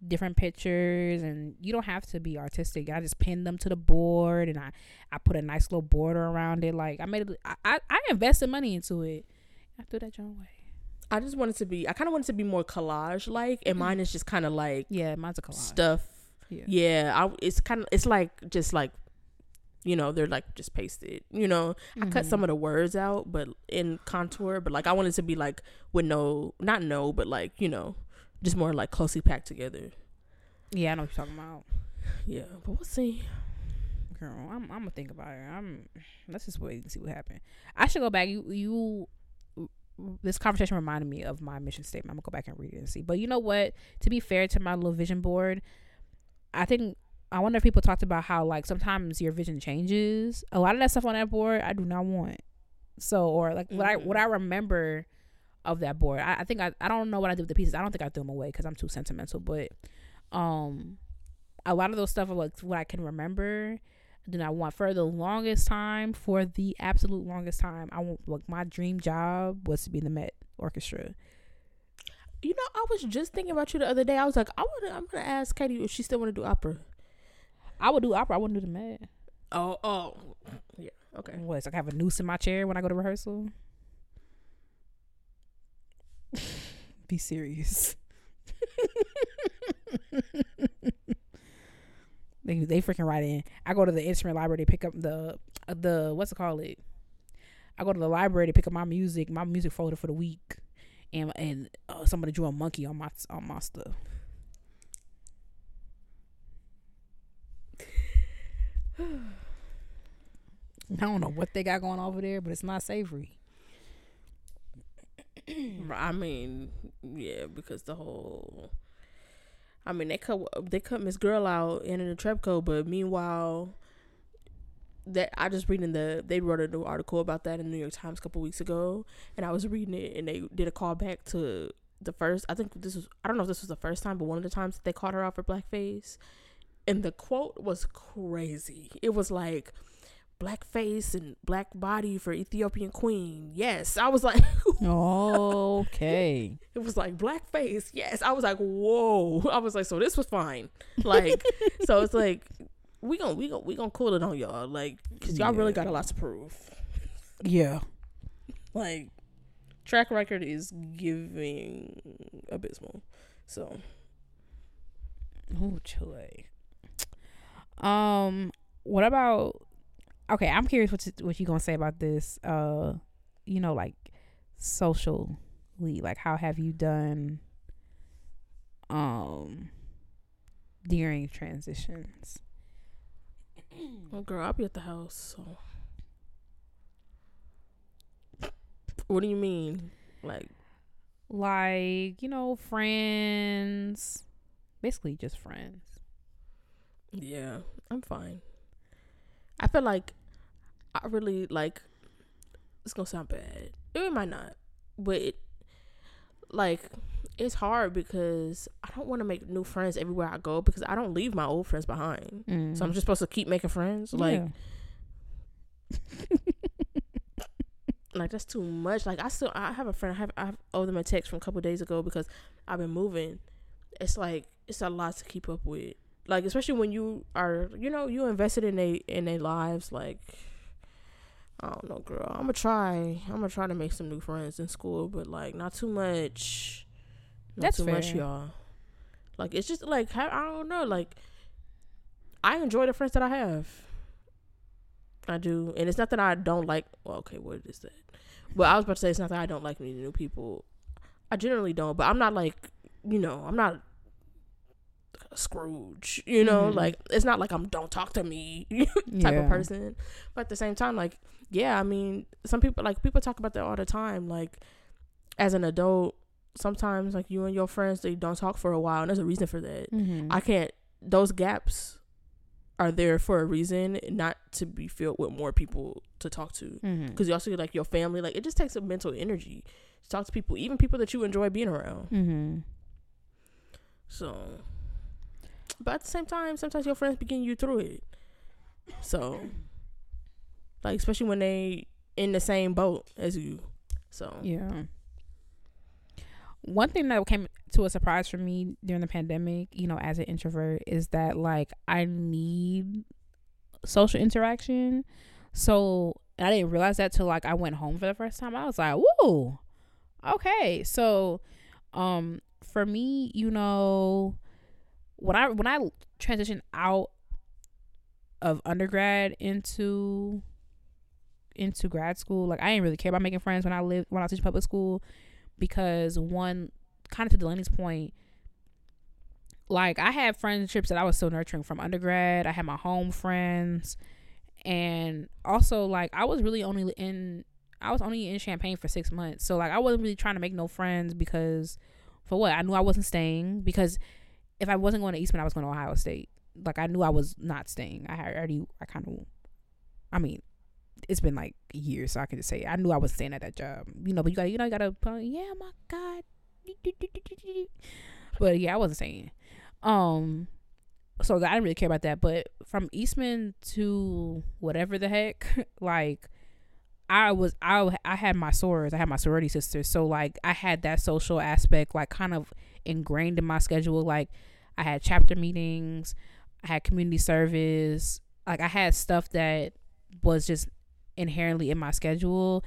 different pictures, and you don't have to be artistic. I just pinned them to the board, and I, I put a nice little border around it. Like I made it, I, I, I invested money into it. I threw that your way. I just wanted to be, I kind of wanted to be more collage like, and mm-hmm. mine is just kind of like, yeah, mine's a collage stuff. Yeah, yeah I, it's kind of, it's like just like, you know, they're like just pasted, you know, mm-hmm. I cut some of the words out, but in contour, but like I wanted to be like with no, not no, but like, you know, just more like closely packed together. Yeah, I know what you're talking about. Yeah, but we'll see. Girl, I'm, I'm gonna think about it. I'm. Let's just wait and see what happens. I should go back. You, you. This conversation reminded me of my mission statement. I'm gonna go back and read it and see. But you know what? To be fair to my little vision board, I think I wonder if people talked about how like sometimes your vision changes. A lot of that stuff on that board, I do not want. So or like mm-hmm. what I what I remember. Of that board, I, I think I, I don't know what I did with the pieces. I don't think I threw them away because I'm too sentimental. But um, a lot of those stuff are like what I can remember. I do not want for the longest time, for the absolute longest time. I want like my dream job was to be in the Met Orchestra. You know, I was just thinking about you the other day. I was like, I want. I'm gonna ask Katie if she still want to do opera. I would do opera. I wouldn't do the Met. Oh, oh, yeah. Okay. What? It's like I have a noose in my chair when I go to rehearsal. Be serious. they they freaking right in. I go to the instrument library to pick up the the what's it called it. I go to the library to pick up my music, my music folder for the week, and and uh, somebody drew a monkey on my on my stuff. I don't know what they got going over there, but it's not savory. I mean, yeah, because the whole, I mean, they cut they cut Miss Girl out in the Trepco, but meanwhile, that I just reading the they wrote a new article about that in the New York Times a couple weeks ago, and I was reading it, and they did a callback to the first. I think this was I don't know if this was the first time, but one of the times that they called her out for blackface, and the quote was crazy. It was like, "Blackface and black body for Ethiopian queen." Yes. I was like, oh, okay. It was like blackface. Yes. I was like, whoa. I was like, so this was fine. Like, so it's like, we gonna, we gonna, we gonna cool it on y'all. Like, cause y'all yeah. really got a lot to prove. Yeah. Like track record is giving abysmal. So. Oh, Chile. Um, what about, okay, I'm curious what you, what you gonna say about this. Uh, you know, like socially, like how have you done um during transitions? Well, girl, I'll be at the house. So, what do you mean, like, like you know, friends, basically just friends. Yeah, I'm fine. I feel like I really like. It's gonna sound bad. It might not, but it, like it's hard because I don't want to make new friends everywhere I go because I don't leave my old friends behind. Mm. So I'm just supposed to keep making friends. Like, yeah. Like that's too much. Like I still, I have a friend. I have I have owed them a text from a couple of days ago because I've been moving. It's like it's a lot to keep up with. Like, especially when you are, you know, you invested in they in their lives. Like, I don't know, girl. I'm gonna try. I'm gonna try to make some new friends in school, but like, not too much. Not That's too fair. Much, y'all. Like, it's just like I don't know. Like, I enjoy the friends that I have. I do. And it's not that I don't like... Well, okay, what is that? But I was about to say, it's not that I don't like meeting new people. I generally don't, but I'm not like... You know, I'm not... Scrooge, you know, mm-hmm. like it's not like I'm don't talk to me type yeah. of person, but at the same time, like, yeah, I mean, some people like people talk about that all the time. Like, as an adult, sometimes like you and your friends, they don't talk for a while, and there's a reason for that. Mm-hmm. I can't, those gaps are there for a reason, not to be filled with more people to talk to, because mm-hmm. you also like your family, like it just takes a mental energy to talk to people, even people that you enjoy being around. Mm-hmm. So. But at the same time, sometimes your friends be getting you through it. So, like, especially when they in the same boat as you. So, yeah. One thing that came to a surprise for me during the pandemic, you know, as an introvert, is that, like, I need social interaction. So, I didn't realize that till, like, I went home for the first time. I was like, woo, okay. So, um, for me, you know... When I when I transitioned out of undergrad into into grad school, like I didn't really care about making friends when I lived when I was teaching public school, because one, kind of to Delaney's point, like I had friendships that I was still nurturing from undergrad. I had my home friends, and also like I was really only in I was only in Champaign for six months, so like I wasn't really trying to make no friends because for what I knew I wasn't staying because. If I wasn't going to Eastman, I was going to Ohio State. Like, I knew I was not staying. I already, I kind of, I mean, it's been like years, so I can just say I knew I was staying at that job. You know, but you got, you know, you got to, yeah, my God. But yeah, I wasn't staying. Um, so I didn't really care about that. But from Eastman to whatever the heck, like, I was, I, I had my sorors. I had my sorority sisters. So, like, I had that social aspect, like, kind of ingrained in my schedule. Like, I had chapter meetings, I had community service, like I had stuff that was just inherently in my schedule,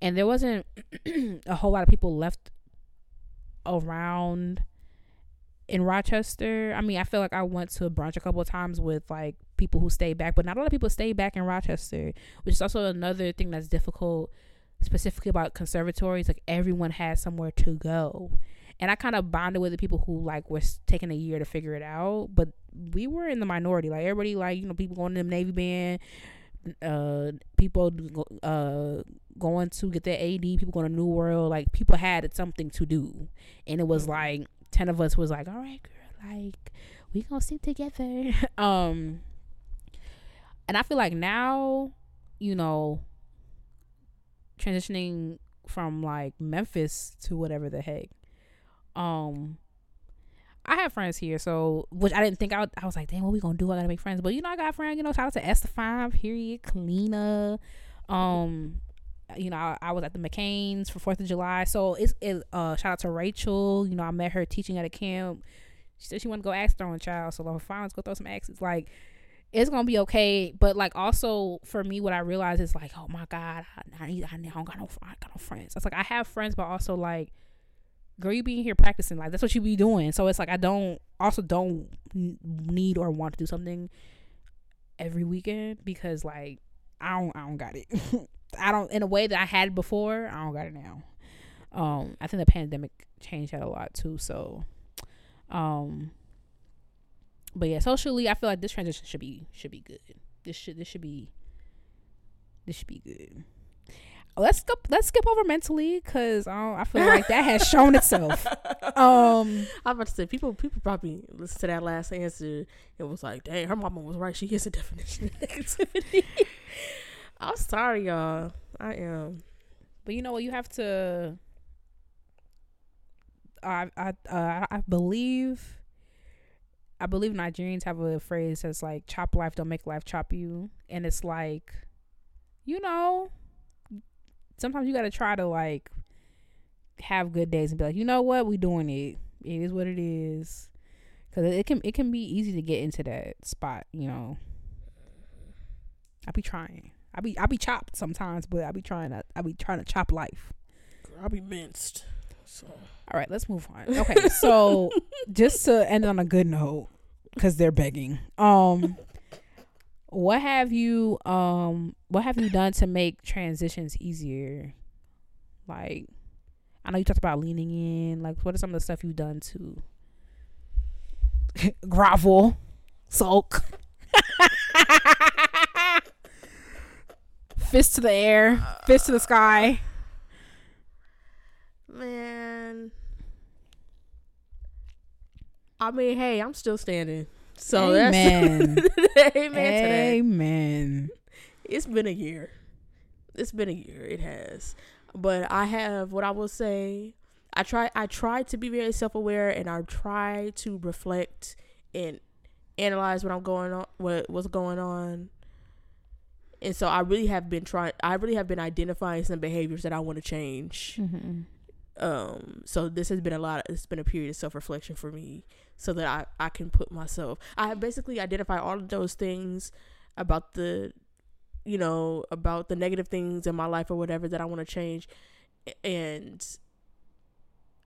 and there wasn't a whole lot of people left around in Rochester. I mean, I feel like I went to a brunch a couple of times with like people who stayed back, but not a lot of people stayed back in Rochester, which is also another thing that's difficult specifically about conservatories. Like, everyone has somewhere to go. And I kind of bonded with the people who, like, were taking a year to figure it out. But we were in the minority. Like, everybody, like, you know, people going to the Navy band, uh, people uh, going to get their A D, people going to New World. Like, people had something to do. And it was, like, ten of us was like, all right, girl, like, we going to stick together. um, And I feel like now, you know, transitioning from, like, Memphis to whatever the heck. Um, I have friends here, so which I didn't think I would. I was like, damn, what we gonna do? I gotta make friends, but you know, I got friends. You know, shout out to Estefan, period, Kalina. Um, you know, I, I was at the McCain's for Fourth of July, so it's it, uh shout out to Rachel. You know, I met her teaching at a camp. She said she wanted to go axe throwing, child. So like, fine, let's go throw some axes. Like, it's gonna be okay. But like, also for me, what I realized is like, oh my God, I, I need, I don't got no, I got no friends. It's like I have friends, but also like. Girl, you be in here practicing, like that's what you be doing. So it's like I don't also don't need or want to do something every weekend because like I don't I don't got it. I don't in a way that I had before. I don't got it now. Um, I think the pandemic changed that a lot too. So, um, but yeah, socially I feel like this transition should be should be good. This should this should be this should be good. Let's skip, let's skip over mentally because um, I feel like that has shown itself. Um, I was about to say, people people probably listened to that last answer and was like, dang, her mama was right. She is a definition of negativity. I'm sorry, y'all. I am. But you know what? You have to... I I uh, I believe... I believe Nigerians have a phrase that's like, chop life, don't make life chop you. And it's like, you know... sometimes you got to try to like have good days and be like, you know what, we doing it. It is what it is. Cause it can, it can be easy to get into that spot. You know, I be trying, I be, I be chopped sometimes, but I be trying to, I be trying to chop life. I be minced. So, all right, let's move on. Okay. So just to end on a good note, cause they're begging. Um, What have you um what have you done to make transitions easier? Like, I know you talked about leaning in. Like, what are some of the stuff you've done to grovel, sulk, fist to the air, fist to the sky? Man, I mean, hey, I'm still standing. So amen. That's amen to that. Amen. It's been a year. It's been a year. It has. But I have, what I will say, I try I try to be very self-aware, and I try to reflect and analyze what I'm going on, what what's going on. And so I really have been trying I really have been identifying some behaviors that I want to change. Mm-hmm. Um, so this has been a lot, of, it's been a period of self-reflection for me, so that I, I can put myself, I have basically identified all of those things about the, you know, about the negative things in my life or whatever that I want to change. And,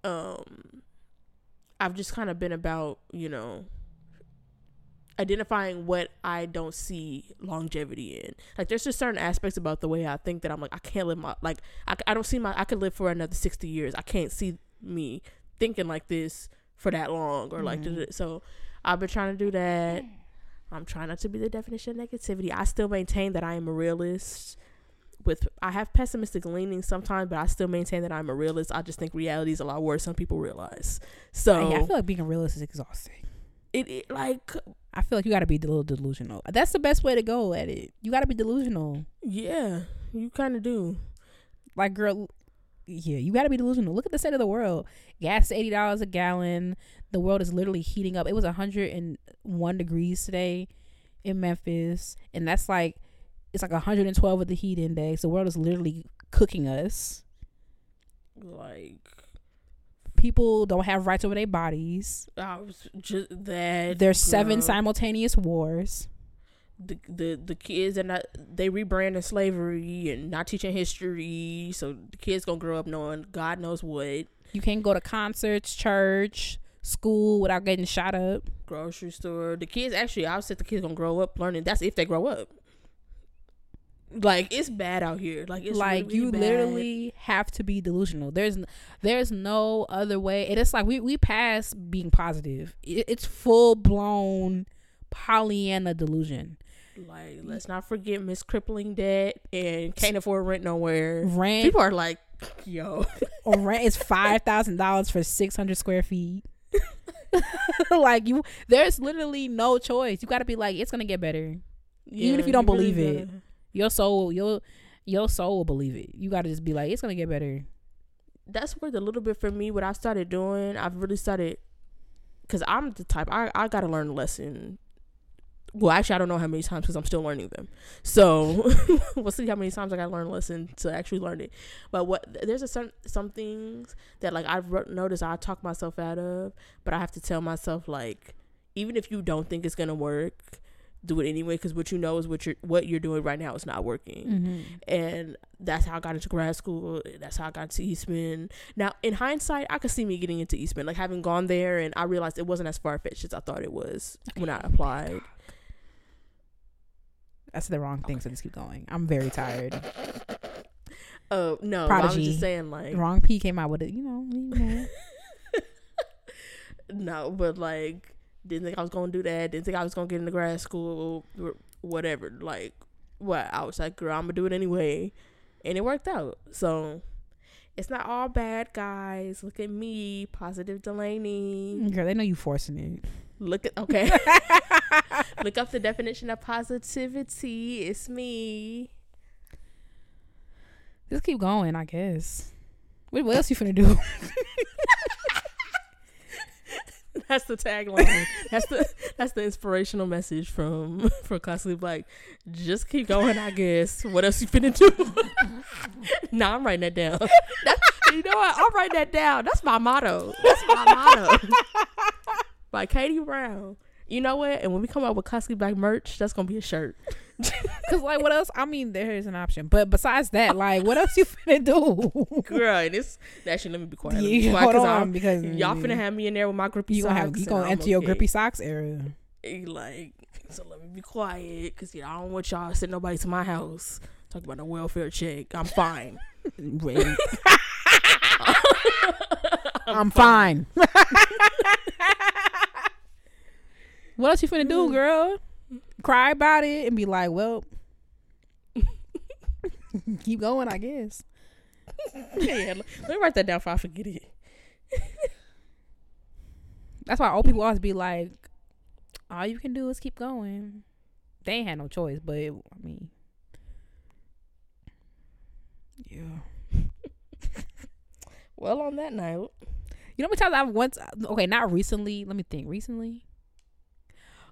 um, I've just kind of been about, you know, identifying what I don't see longevity in. Like, there's just certain aspects about the way I think that I'm like, I can't live my, like, I, I don't see my, I could live for another sixty years. I can't see me thinking like this for that long, or mm-hmm. like, th- so I've been trying to do that. I'm trying not to be the definition of negativity. I still maintain that I am a realist with, I have pessimistic leanings sometimes, but I still maintain that I'm a realist. I just think reality is a lot worse than people realize. So yeah, I feel like being a realist is exhausting. It, it like, I feel like you got to be a little delusional. That's the best way to go at it. You got to be delusional. Yeah, you kind of do. Like, girl, yeah, you got to be delusional. Look at the state of the world. Gas is eighty dollars a gallon. The world is literally heating up. It was one hundred one degrees today in Memphis. And that's like, it's like one hundred twelve with the heat index. The world is literally cooking us. Like... people don't have rights over their bodies. I was just that. There's seven girl. simultaneous wars. The the the kids are not. They rebranding slavery and not teaching history, so the kids gonna grow up knowing God knows what. You can't go to concerts, church, school without getting shot up. Grocery store. The kids actually. I said the kids gonna grow up learning. That's if they grow up. Like, it's bad out here. Like, it's like really, really you bad. Literally have to be delusional. There's there's no other way. And it's like we we pass being positive. It, it's full blown Pollyanna delusion. Like, let's not forget Miss Crippling Debt and can't afford rent nowhere. Rent, people are like, yo, rent is five thousand dollars for six hundred square feet. Like, you, there's literally no choice. You got to be like, it's gonna get better, yeah, even if you don't you believe really it. Gotta. Your soul, your your soul will believe it. You gotta just be like, it's gonna get better. That's where the little bit for me, what I started doing, I've really started, because I'm the type, I, I gotta learn a lesson. Well, actually, I don't know how many times because I'm still learning them. So we'll see how many times I gotta learn a lesson to actually learn it. But what there's a certain, some things that like I've noticed I talk myself out of, but I have to tell myself, like, even if you don't think it's gonna work, do it anyway, because what you know is what you're what you're doing right now is not working. Mm-hmm. And that's how I got into grad school. That's how I got into Eastman. Now, in hindsight, I could see me getting into Eastman, like having gone there, and I realized it wasn't as far-fetched as I thought it was when I applied. That's the wrong thing, okay. So just keep going. I'm very tired. Oh, uh, no. Prodigy. I was just saying, like... Wrong P came out with it, you know. You know. No, but like... Didn't think I was going to do that. Didn't think I was going to get into grad school or whatever. Like, what? I was like, girl, I'm going to do it anyway. And it worked out. So, it's not all bad, guys. Look at me. Positive Delaney. Girl, they know you forcing it. Look at, okay. Look up the definition of positivity. It's me. Just keep going, I guess. What, what else you finna do? That's the tagline. That's the that's the inspirational message from from Classically Black. Just keep going, I guess. What else you finna do? Nah, I'm writing that down. That's, you know what? I'm writing that down. That's my motto. That's my motto. By Katie Brown. You know what? And when we come out with Classically Black merch, that's gonna be a shirt. Cause like, what else? I mean, there is an option, but besides that, like, what else you finna do, girl? And it's actually, let me be quiet. Yeah, me be quiet hold on, because y'all finna have me in there with my grippy you socks. Gonna have, you gonna I'm enter okay. your grippy socks era. He like, so let me be quiet, because you know, I don't want y'all to send nobody to my house. Talk about a welfare check. I'm fine. I'm, I'm fine. fine. What else you finna do, girl? Cry about it and be like, well, keep going, I guess. Yeah, let me write that down before I forget it. That's why old people always be like, all you can do is keep going. They ain't had no choice, but it, I mean, yeah. Well, on that note, you know how many times I've once, okay, not recently. Let me think. Recently,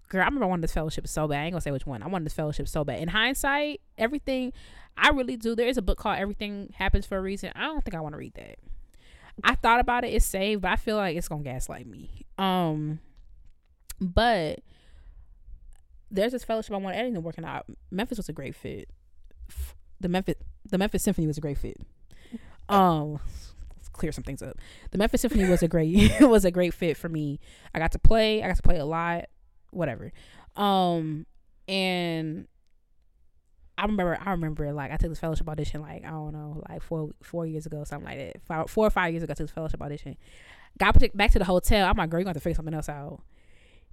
girl, I remember I wanted this fellowship so bad. I ain't gonna say which one. I wanted this fellowship so bad. In hindsight, everything, I really do. There is a book called Everything Happens for a Reason. I don't think I want to read that. I thought about it. It's saved, but I feel like it's gonna gaslight me. Um, but there's this fellowship I want to edit working out. Memphis was a great fit. The Memphis, the Memphis Symphony was a great fit. Um, let's clear some things up. The Memphis Symphony was a great was a great fit for me. I got to play. I got to play a lot. Whatever. Um, and I remember, I remember, like, I took this fellowship audition, like, I don't know, like, four four years ago, something like that. Five, four or five years ago, I took this fellowship audition. Got back to the hotel. I'm like, girl, you're going to have to figure something else out.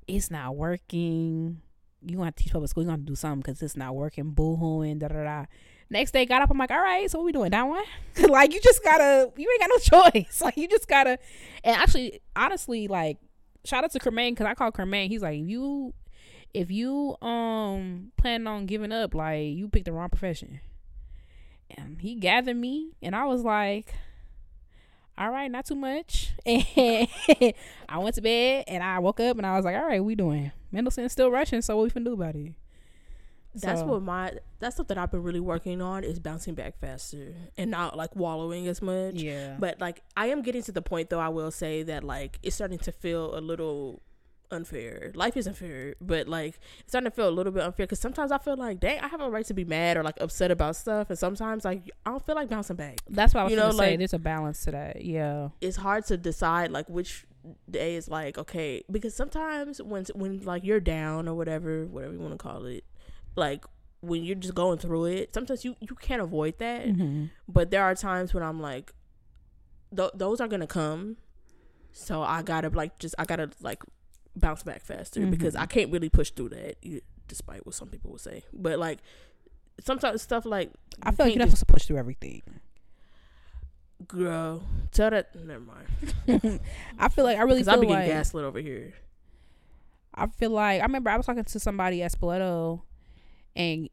It's not working. You're going to have to teach public school. You're going to do something because it's not working. Boo-hooing, da-da-da. Next day, got up. I'm like, all right, so what we doing? That one? Like, you just got to, you ain't got no choice. Like, you just got to, and actually, honestly, like, shout out to Kermaine, because I called Kermaine. He's like, you... if you um plan on giving up, like, you picked the wrong profession. And he gathered me, and I was like, all right, not too much. And I went to bed, and I woke up, and I was like, all right, we doing? Mendelssohn's still rushing, so what we finna do about it? That's so, what my that's something I've been really working on is bouncing back faster and not like wallowing as much. Yeah. But like, I am getting to the point though, I will say that like it's starting to feel a little unfair. Life is unfair, but like it's starting to feel a little bit unfair because sometimes I feel like, dang, I have a right to be mad or like upset about stuff, and sometimes like I don't feel like bouncing back. That's why I was you know, gonna like, say there's a balance to that. Yeah, it's hard to decide like which day is like okay, because sometimes when when like you're down or whatever whatever you want to call it, like when you're just going through it, sometimes you you can't avoid that. Mm-hmm. But there are times when I'm like, th- those are gonna come, so I gotta like just I gotta like bounce back faster. Mm-hmm. Because I can't really push through that, despite what some people would say. But like sometimes stuff like I feel like you're not supposed to push through everything. Girl, tell that. Never mind. I feel like I really feel I be getting like gaslit over here. I feel like I remember I was talking to somebody at Spoleto, and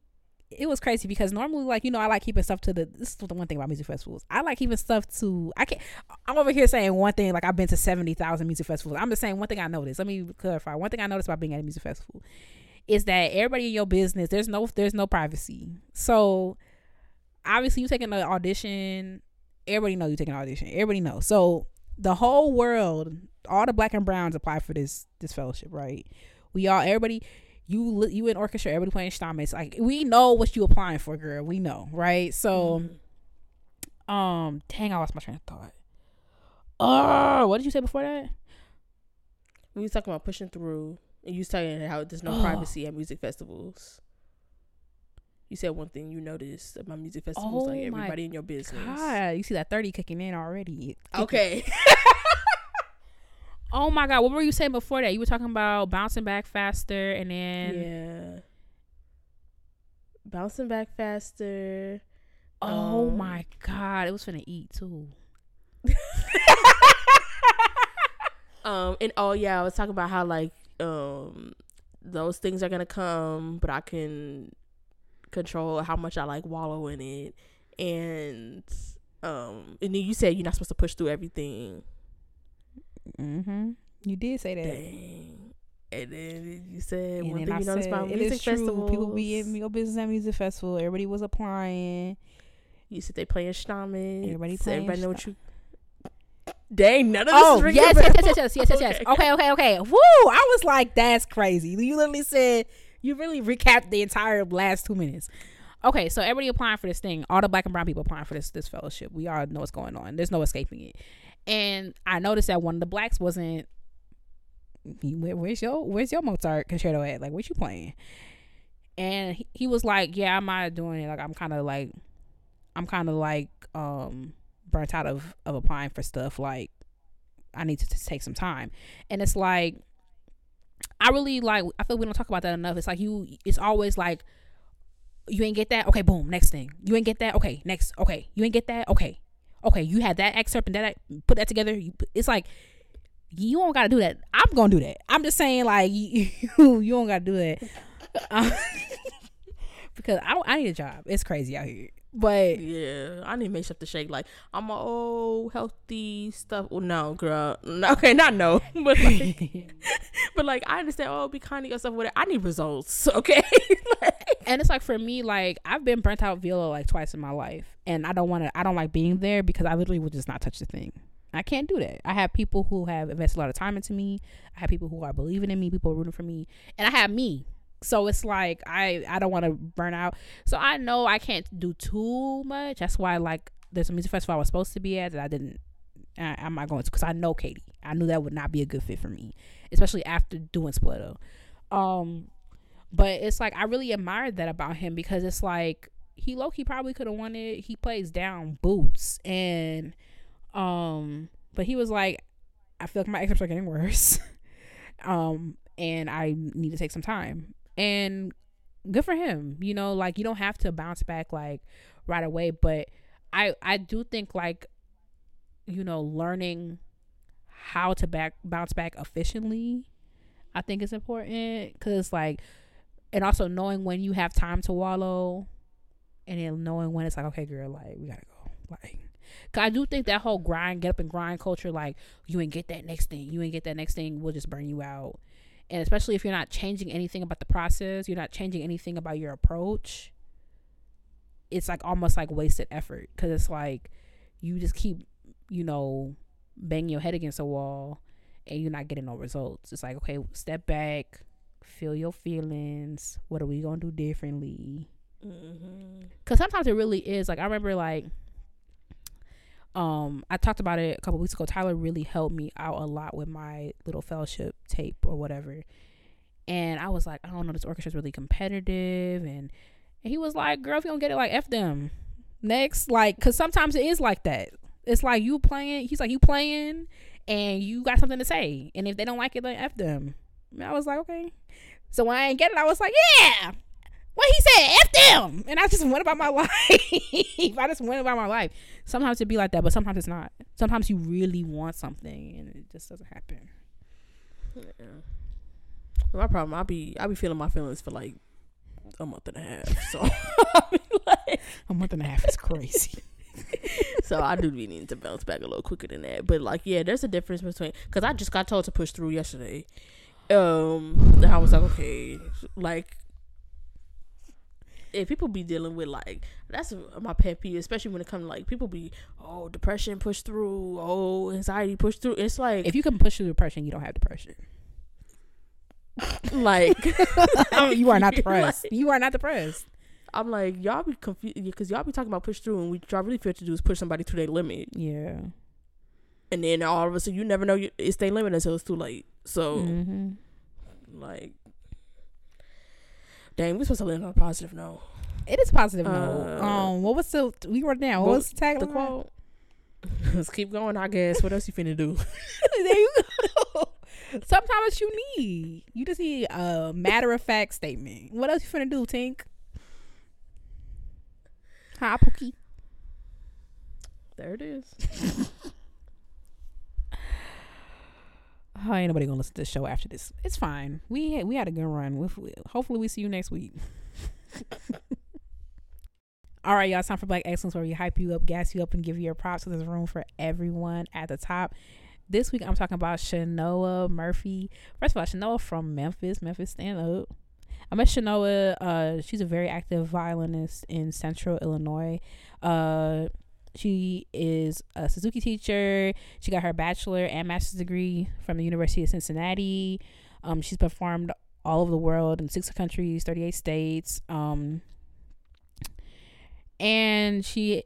it was crazy because normally, like, you know, I like keeping stuff to the, this is the one thing about music festivals. I like keeping stuff to, I can't, I'm over here saying one thing, like I've been to seventy thousand music festivals. I'm just saying one thing I noticed. Let me clarify. One thing I noticed about being at a music festival is that everybody in your business, there's no, there's no privacy. So obviously you taking an audition, everybody know you taking an audition. Everybody knows. So the whole world, all the black and browns apply for this, this fellowship, right? We all, everybody, You you in orchestra, everybody playing stamets. Like, we know what you applying for, girl. We know, right? So, mm-hmm. um, dang, I lost my train of thought. Oh, what did you say before that? We was talking about pushing through, and you was saying how there's no oh. privacy at music festivals. You said one thing you noticed about music festivals, oh like everybody in your business. God, you see that thirty kicking in already. Okay. Oh my God, what were you saying before that? You were talking about bouncing back faster and then... Yeah. Bouncing back faster. Oh um, my God, it was finna eat too. um And oh yeah, I was talking about how like um those things are gonna come, but I can control how much I like wallow in it. And, um, and then you said you're not supposed to push through everything. Mm-hmm. You did say that. Dang. And then you said and one thing I you noticed about music festivals. People be in your business at music festival. Everybody was applying. You said they playing stamets. Everybody playing. Everybody know what you. Dang, none of this oh, is ringing. Yes, yes, yes, yes, yes, yes, yes. Okay, okay, okay. Woo! I was like, that's crazy. You literally said you really recapped the entire last two minutes. Okay, so everybody applying for this thing. All the black and brown people applying for this this fellowship. We all know what's going on. There's no escaping it. And I noticed that one of the blacks wasn't Where, where's your where's your Mozart concerto at? Like, what you playing? And he, he was like, yeah, I'm not doing it. Like, I'm kind of like, I'm kind of like um, burnt out of, of applying for stuff. Like, I need to, to take some time. And it's like, I really like, I feel we don't talk about that enough. It's like you, it's always like, you ain't get that? Okay, boom, next thing. You ain't get that? Okay, next. Okay, you ain't get that? Okay. Okay, you had that excerpt and that, put that together. You, it's like, you don't gotta do that. I'm gonna do that. I'm just saying, like, you, you don't gotta do that. Um, because I don't, I need a job. It's crazy out here. But yeah, I need to make stuff to shake. Like, I'm a old healthy stuff. Well, no, girl. No, okay, not no. But like, but like, I understand. Oh, be kind to yourself. Whatever. I need results. Okay. Like, and it's like for me, like I've been burnt out viola like twice in my life, and I don't want to. I don't like being there because I literally will just not touch the thing. I can't do that. I have people who have invested a lot of time into me. I have people who are believing in me. People are rooting for me, and I have me. So it's like, I, I don't want to burn out. So I know I can't do too much. That's why, like, there's a music festival I was supposed to be at that I didn't, I, I'm not going to, because I know Katie. I knew that would not be a good fit for me, especially after doing Spoleto. Um, but it's like, I really admired that about him because it's like, he low-key probably could have won it. He plays down boots. And, um, but he was like, I feel like my excerpts are getting worse. um, and I need to take some time. And good for him, you know, like you don't have to bounce back like right away. But I I do think like, you know, learning how to back bounce back efficiently, I think is important, because like, and also knowing when you have time to wallow, and then knowing when it's like, okay, girl, like we gotta go, like. Cause I do think that whole grind, get up and grind culture, like you ain't get that next thing, you ain't get that next thing, we'll just burn you out. And especially if you're not changing anything about the process, you're not changing anything about your approach, it's like almost like wasted effort. Because it's like you just keep, you know, banging your head against a wall and you're not getting no results. It's like, okay, step back, feel your feelings. What are we going to do differently? Because mm-hmm. sometimes it really is. Like, I remember, like, Um, I talked about it a couple weeks ago. Tyler really helped me out a lot with my little fellowship tape or whatever. And I was like, I don't know, this orchestra's really competitive. And, and he was like, girl, if you don't get it, like, F them. Next. Like, because sometimes it is like that. It's like you playing. He's like, you playing and you got something to say. And if they don't like it, then F them. And I was like, okay. So when I didn't get it, I was like, yeah. What he said, F them. And I just went about my life. I just went about my life. Sometimes it be like that, but sometimes it's not. Sometimes you really want something and it just doesn't happen. Yeah. My problem, I be I be feeling my feelings for like a month and a half. So I mean, like, a month and a half is crazy. So I do be needing to bounce back a little quicker than that. But like, yeah, there's a difference between, because I just got told to push through yesterday. Um, and I was like, okay, like. If people be dealing with, like, that's my pet peeve, especially when it comes to, like, people be, oh, depression, push through, oh, anxiety, push through. It's like, if you can push through depression, you don't have depression. Like, you are not depressed. Like, you are not depressed. I'm like, y'all be confused, because y'all be talking about push through, and what y'all really feel to do is push somebody to their limit. Yeah. And then all of a sudden, you never know you, it's their limit until it's too late. So, mm-hmm. like. Dang, we're supposed to land on a positive note. It is a positive uh, note. Um, what was the we were down? What, what was the tagline? The quote? Let's keep going, I guess. What else you finna do? There you go. Sometimes you need you just need a matter of fact statement. What else you finna do, Tink? Hi, Pookie. There it is. Oh, ain't nobody gonna listen to this show after this. It's fine. We had, we had a good run. We'll, hopefully we see you next week. All right, y'all. It's time for Black Excellence, where we hype you up, gas you up, and give you your props. So there's room for everyone at the top. This week, I'm talking about Shanoa Murphy. First of all, Shanoa from Memphis. Memphis, stand up. I met Shanoa. Uh, she's a very active violinist in Central Illinois. Uh, She is a Suzuki teacher. She got her bachelor and master's degree from the University of Cincinnati. Um, she's performed all over the world in six countries, thirty-eight states. Um, and she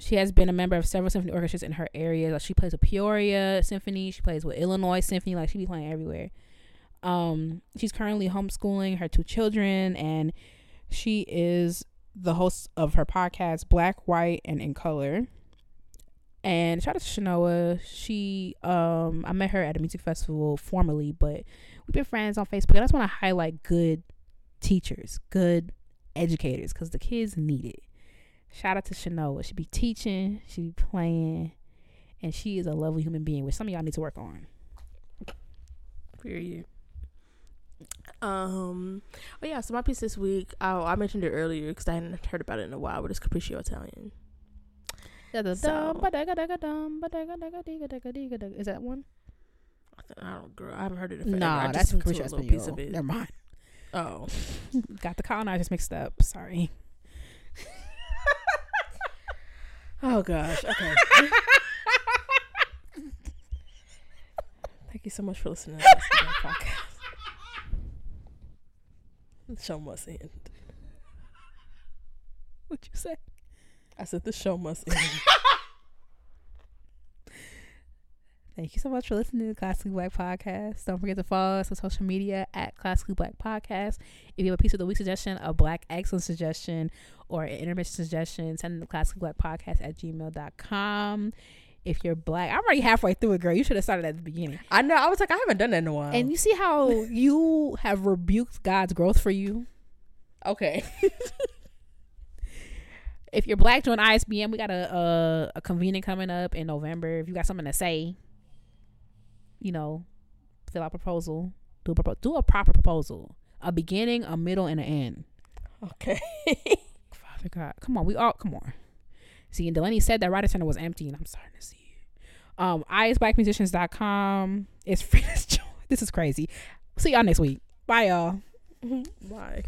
She has been a member of several symphony orchestras in her area. Like, she plays with Peoria Symphony. She plays with Illinois Symphony. Like, she be playing everywhere. Um, she's currently homeschooling her two children, and she is the host of her podcast, Black, White, and In Color. And shout out to Shanoa. She, um, I met her at a music festival formally, but we've been friends on Facebook. I just want to highlight good teachers, good educators, because the kids need it. Shout out to Shanoa. She be teaching, she be playing, and she is a lovely human being, which some of y'all need to work on. Period. Um, oh yeah, so my piece this week, oh, I mentioned it earlier because I hadn't heard about it in a while, but it's Capriccio Italian. So, is that one? I don't, girl, I haven't heard it in forever. Nah, I that's Capriccio Italian. Never mind. Oh. Got the colonizers mixed up. Sorry. Oh gosh, okay. Thank you so much for listening to this podcast. The show must end. What'd you say? I said the show must end. Thank you so much for listening to the Classically Black Podcast. Don't forget to follow us on social media at Classically Black Podcast. If you have a piece of the week suggestion, a Black excellence suggestion, or an intermission suggestion, send it to classically black podcast at gmail dot com. If you're Black, I'm already halfway through it, girl. You should have started at the beginning. I know. I was like, I haven't done that in a while. And you see how you have rebuked God's growth for you? Okay. If you're Black, join I S B M. We got a, a, a convening coming up in November. If you got something to say, you know, fill out a proposal, do a, pro- do a proper proposal, a beginning, a middle, and an end. Okay. Father God, come on, we all, come on. See, and Delaney said that Writer Center was empty, and I'm starting to see it. Um, is black musicians dot com is free. This is crazy. See y'all next week. Bye, y'all. Bye.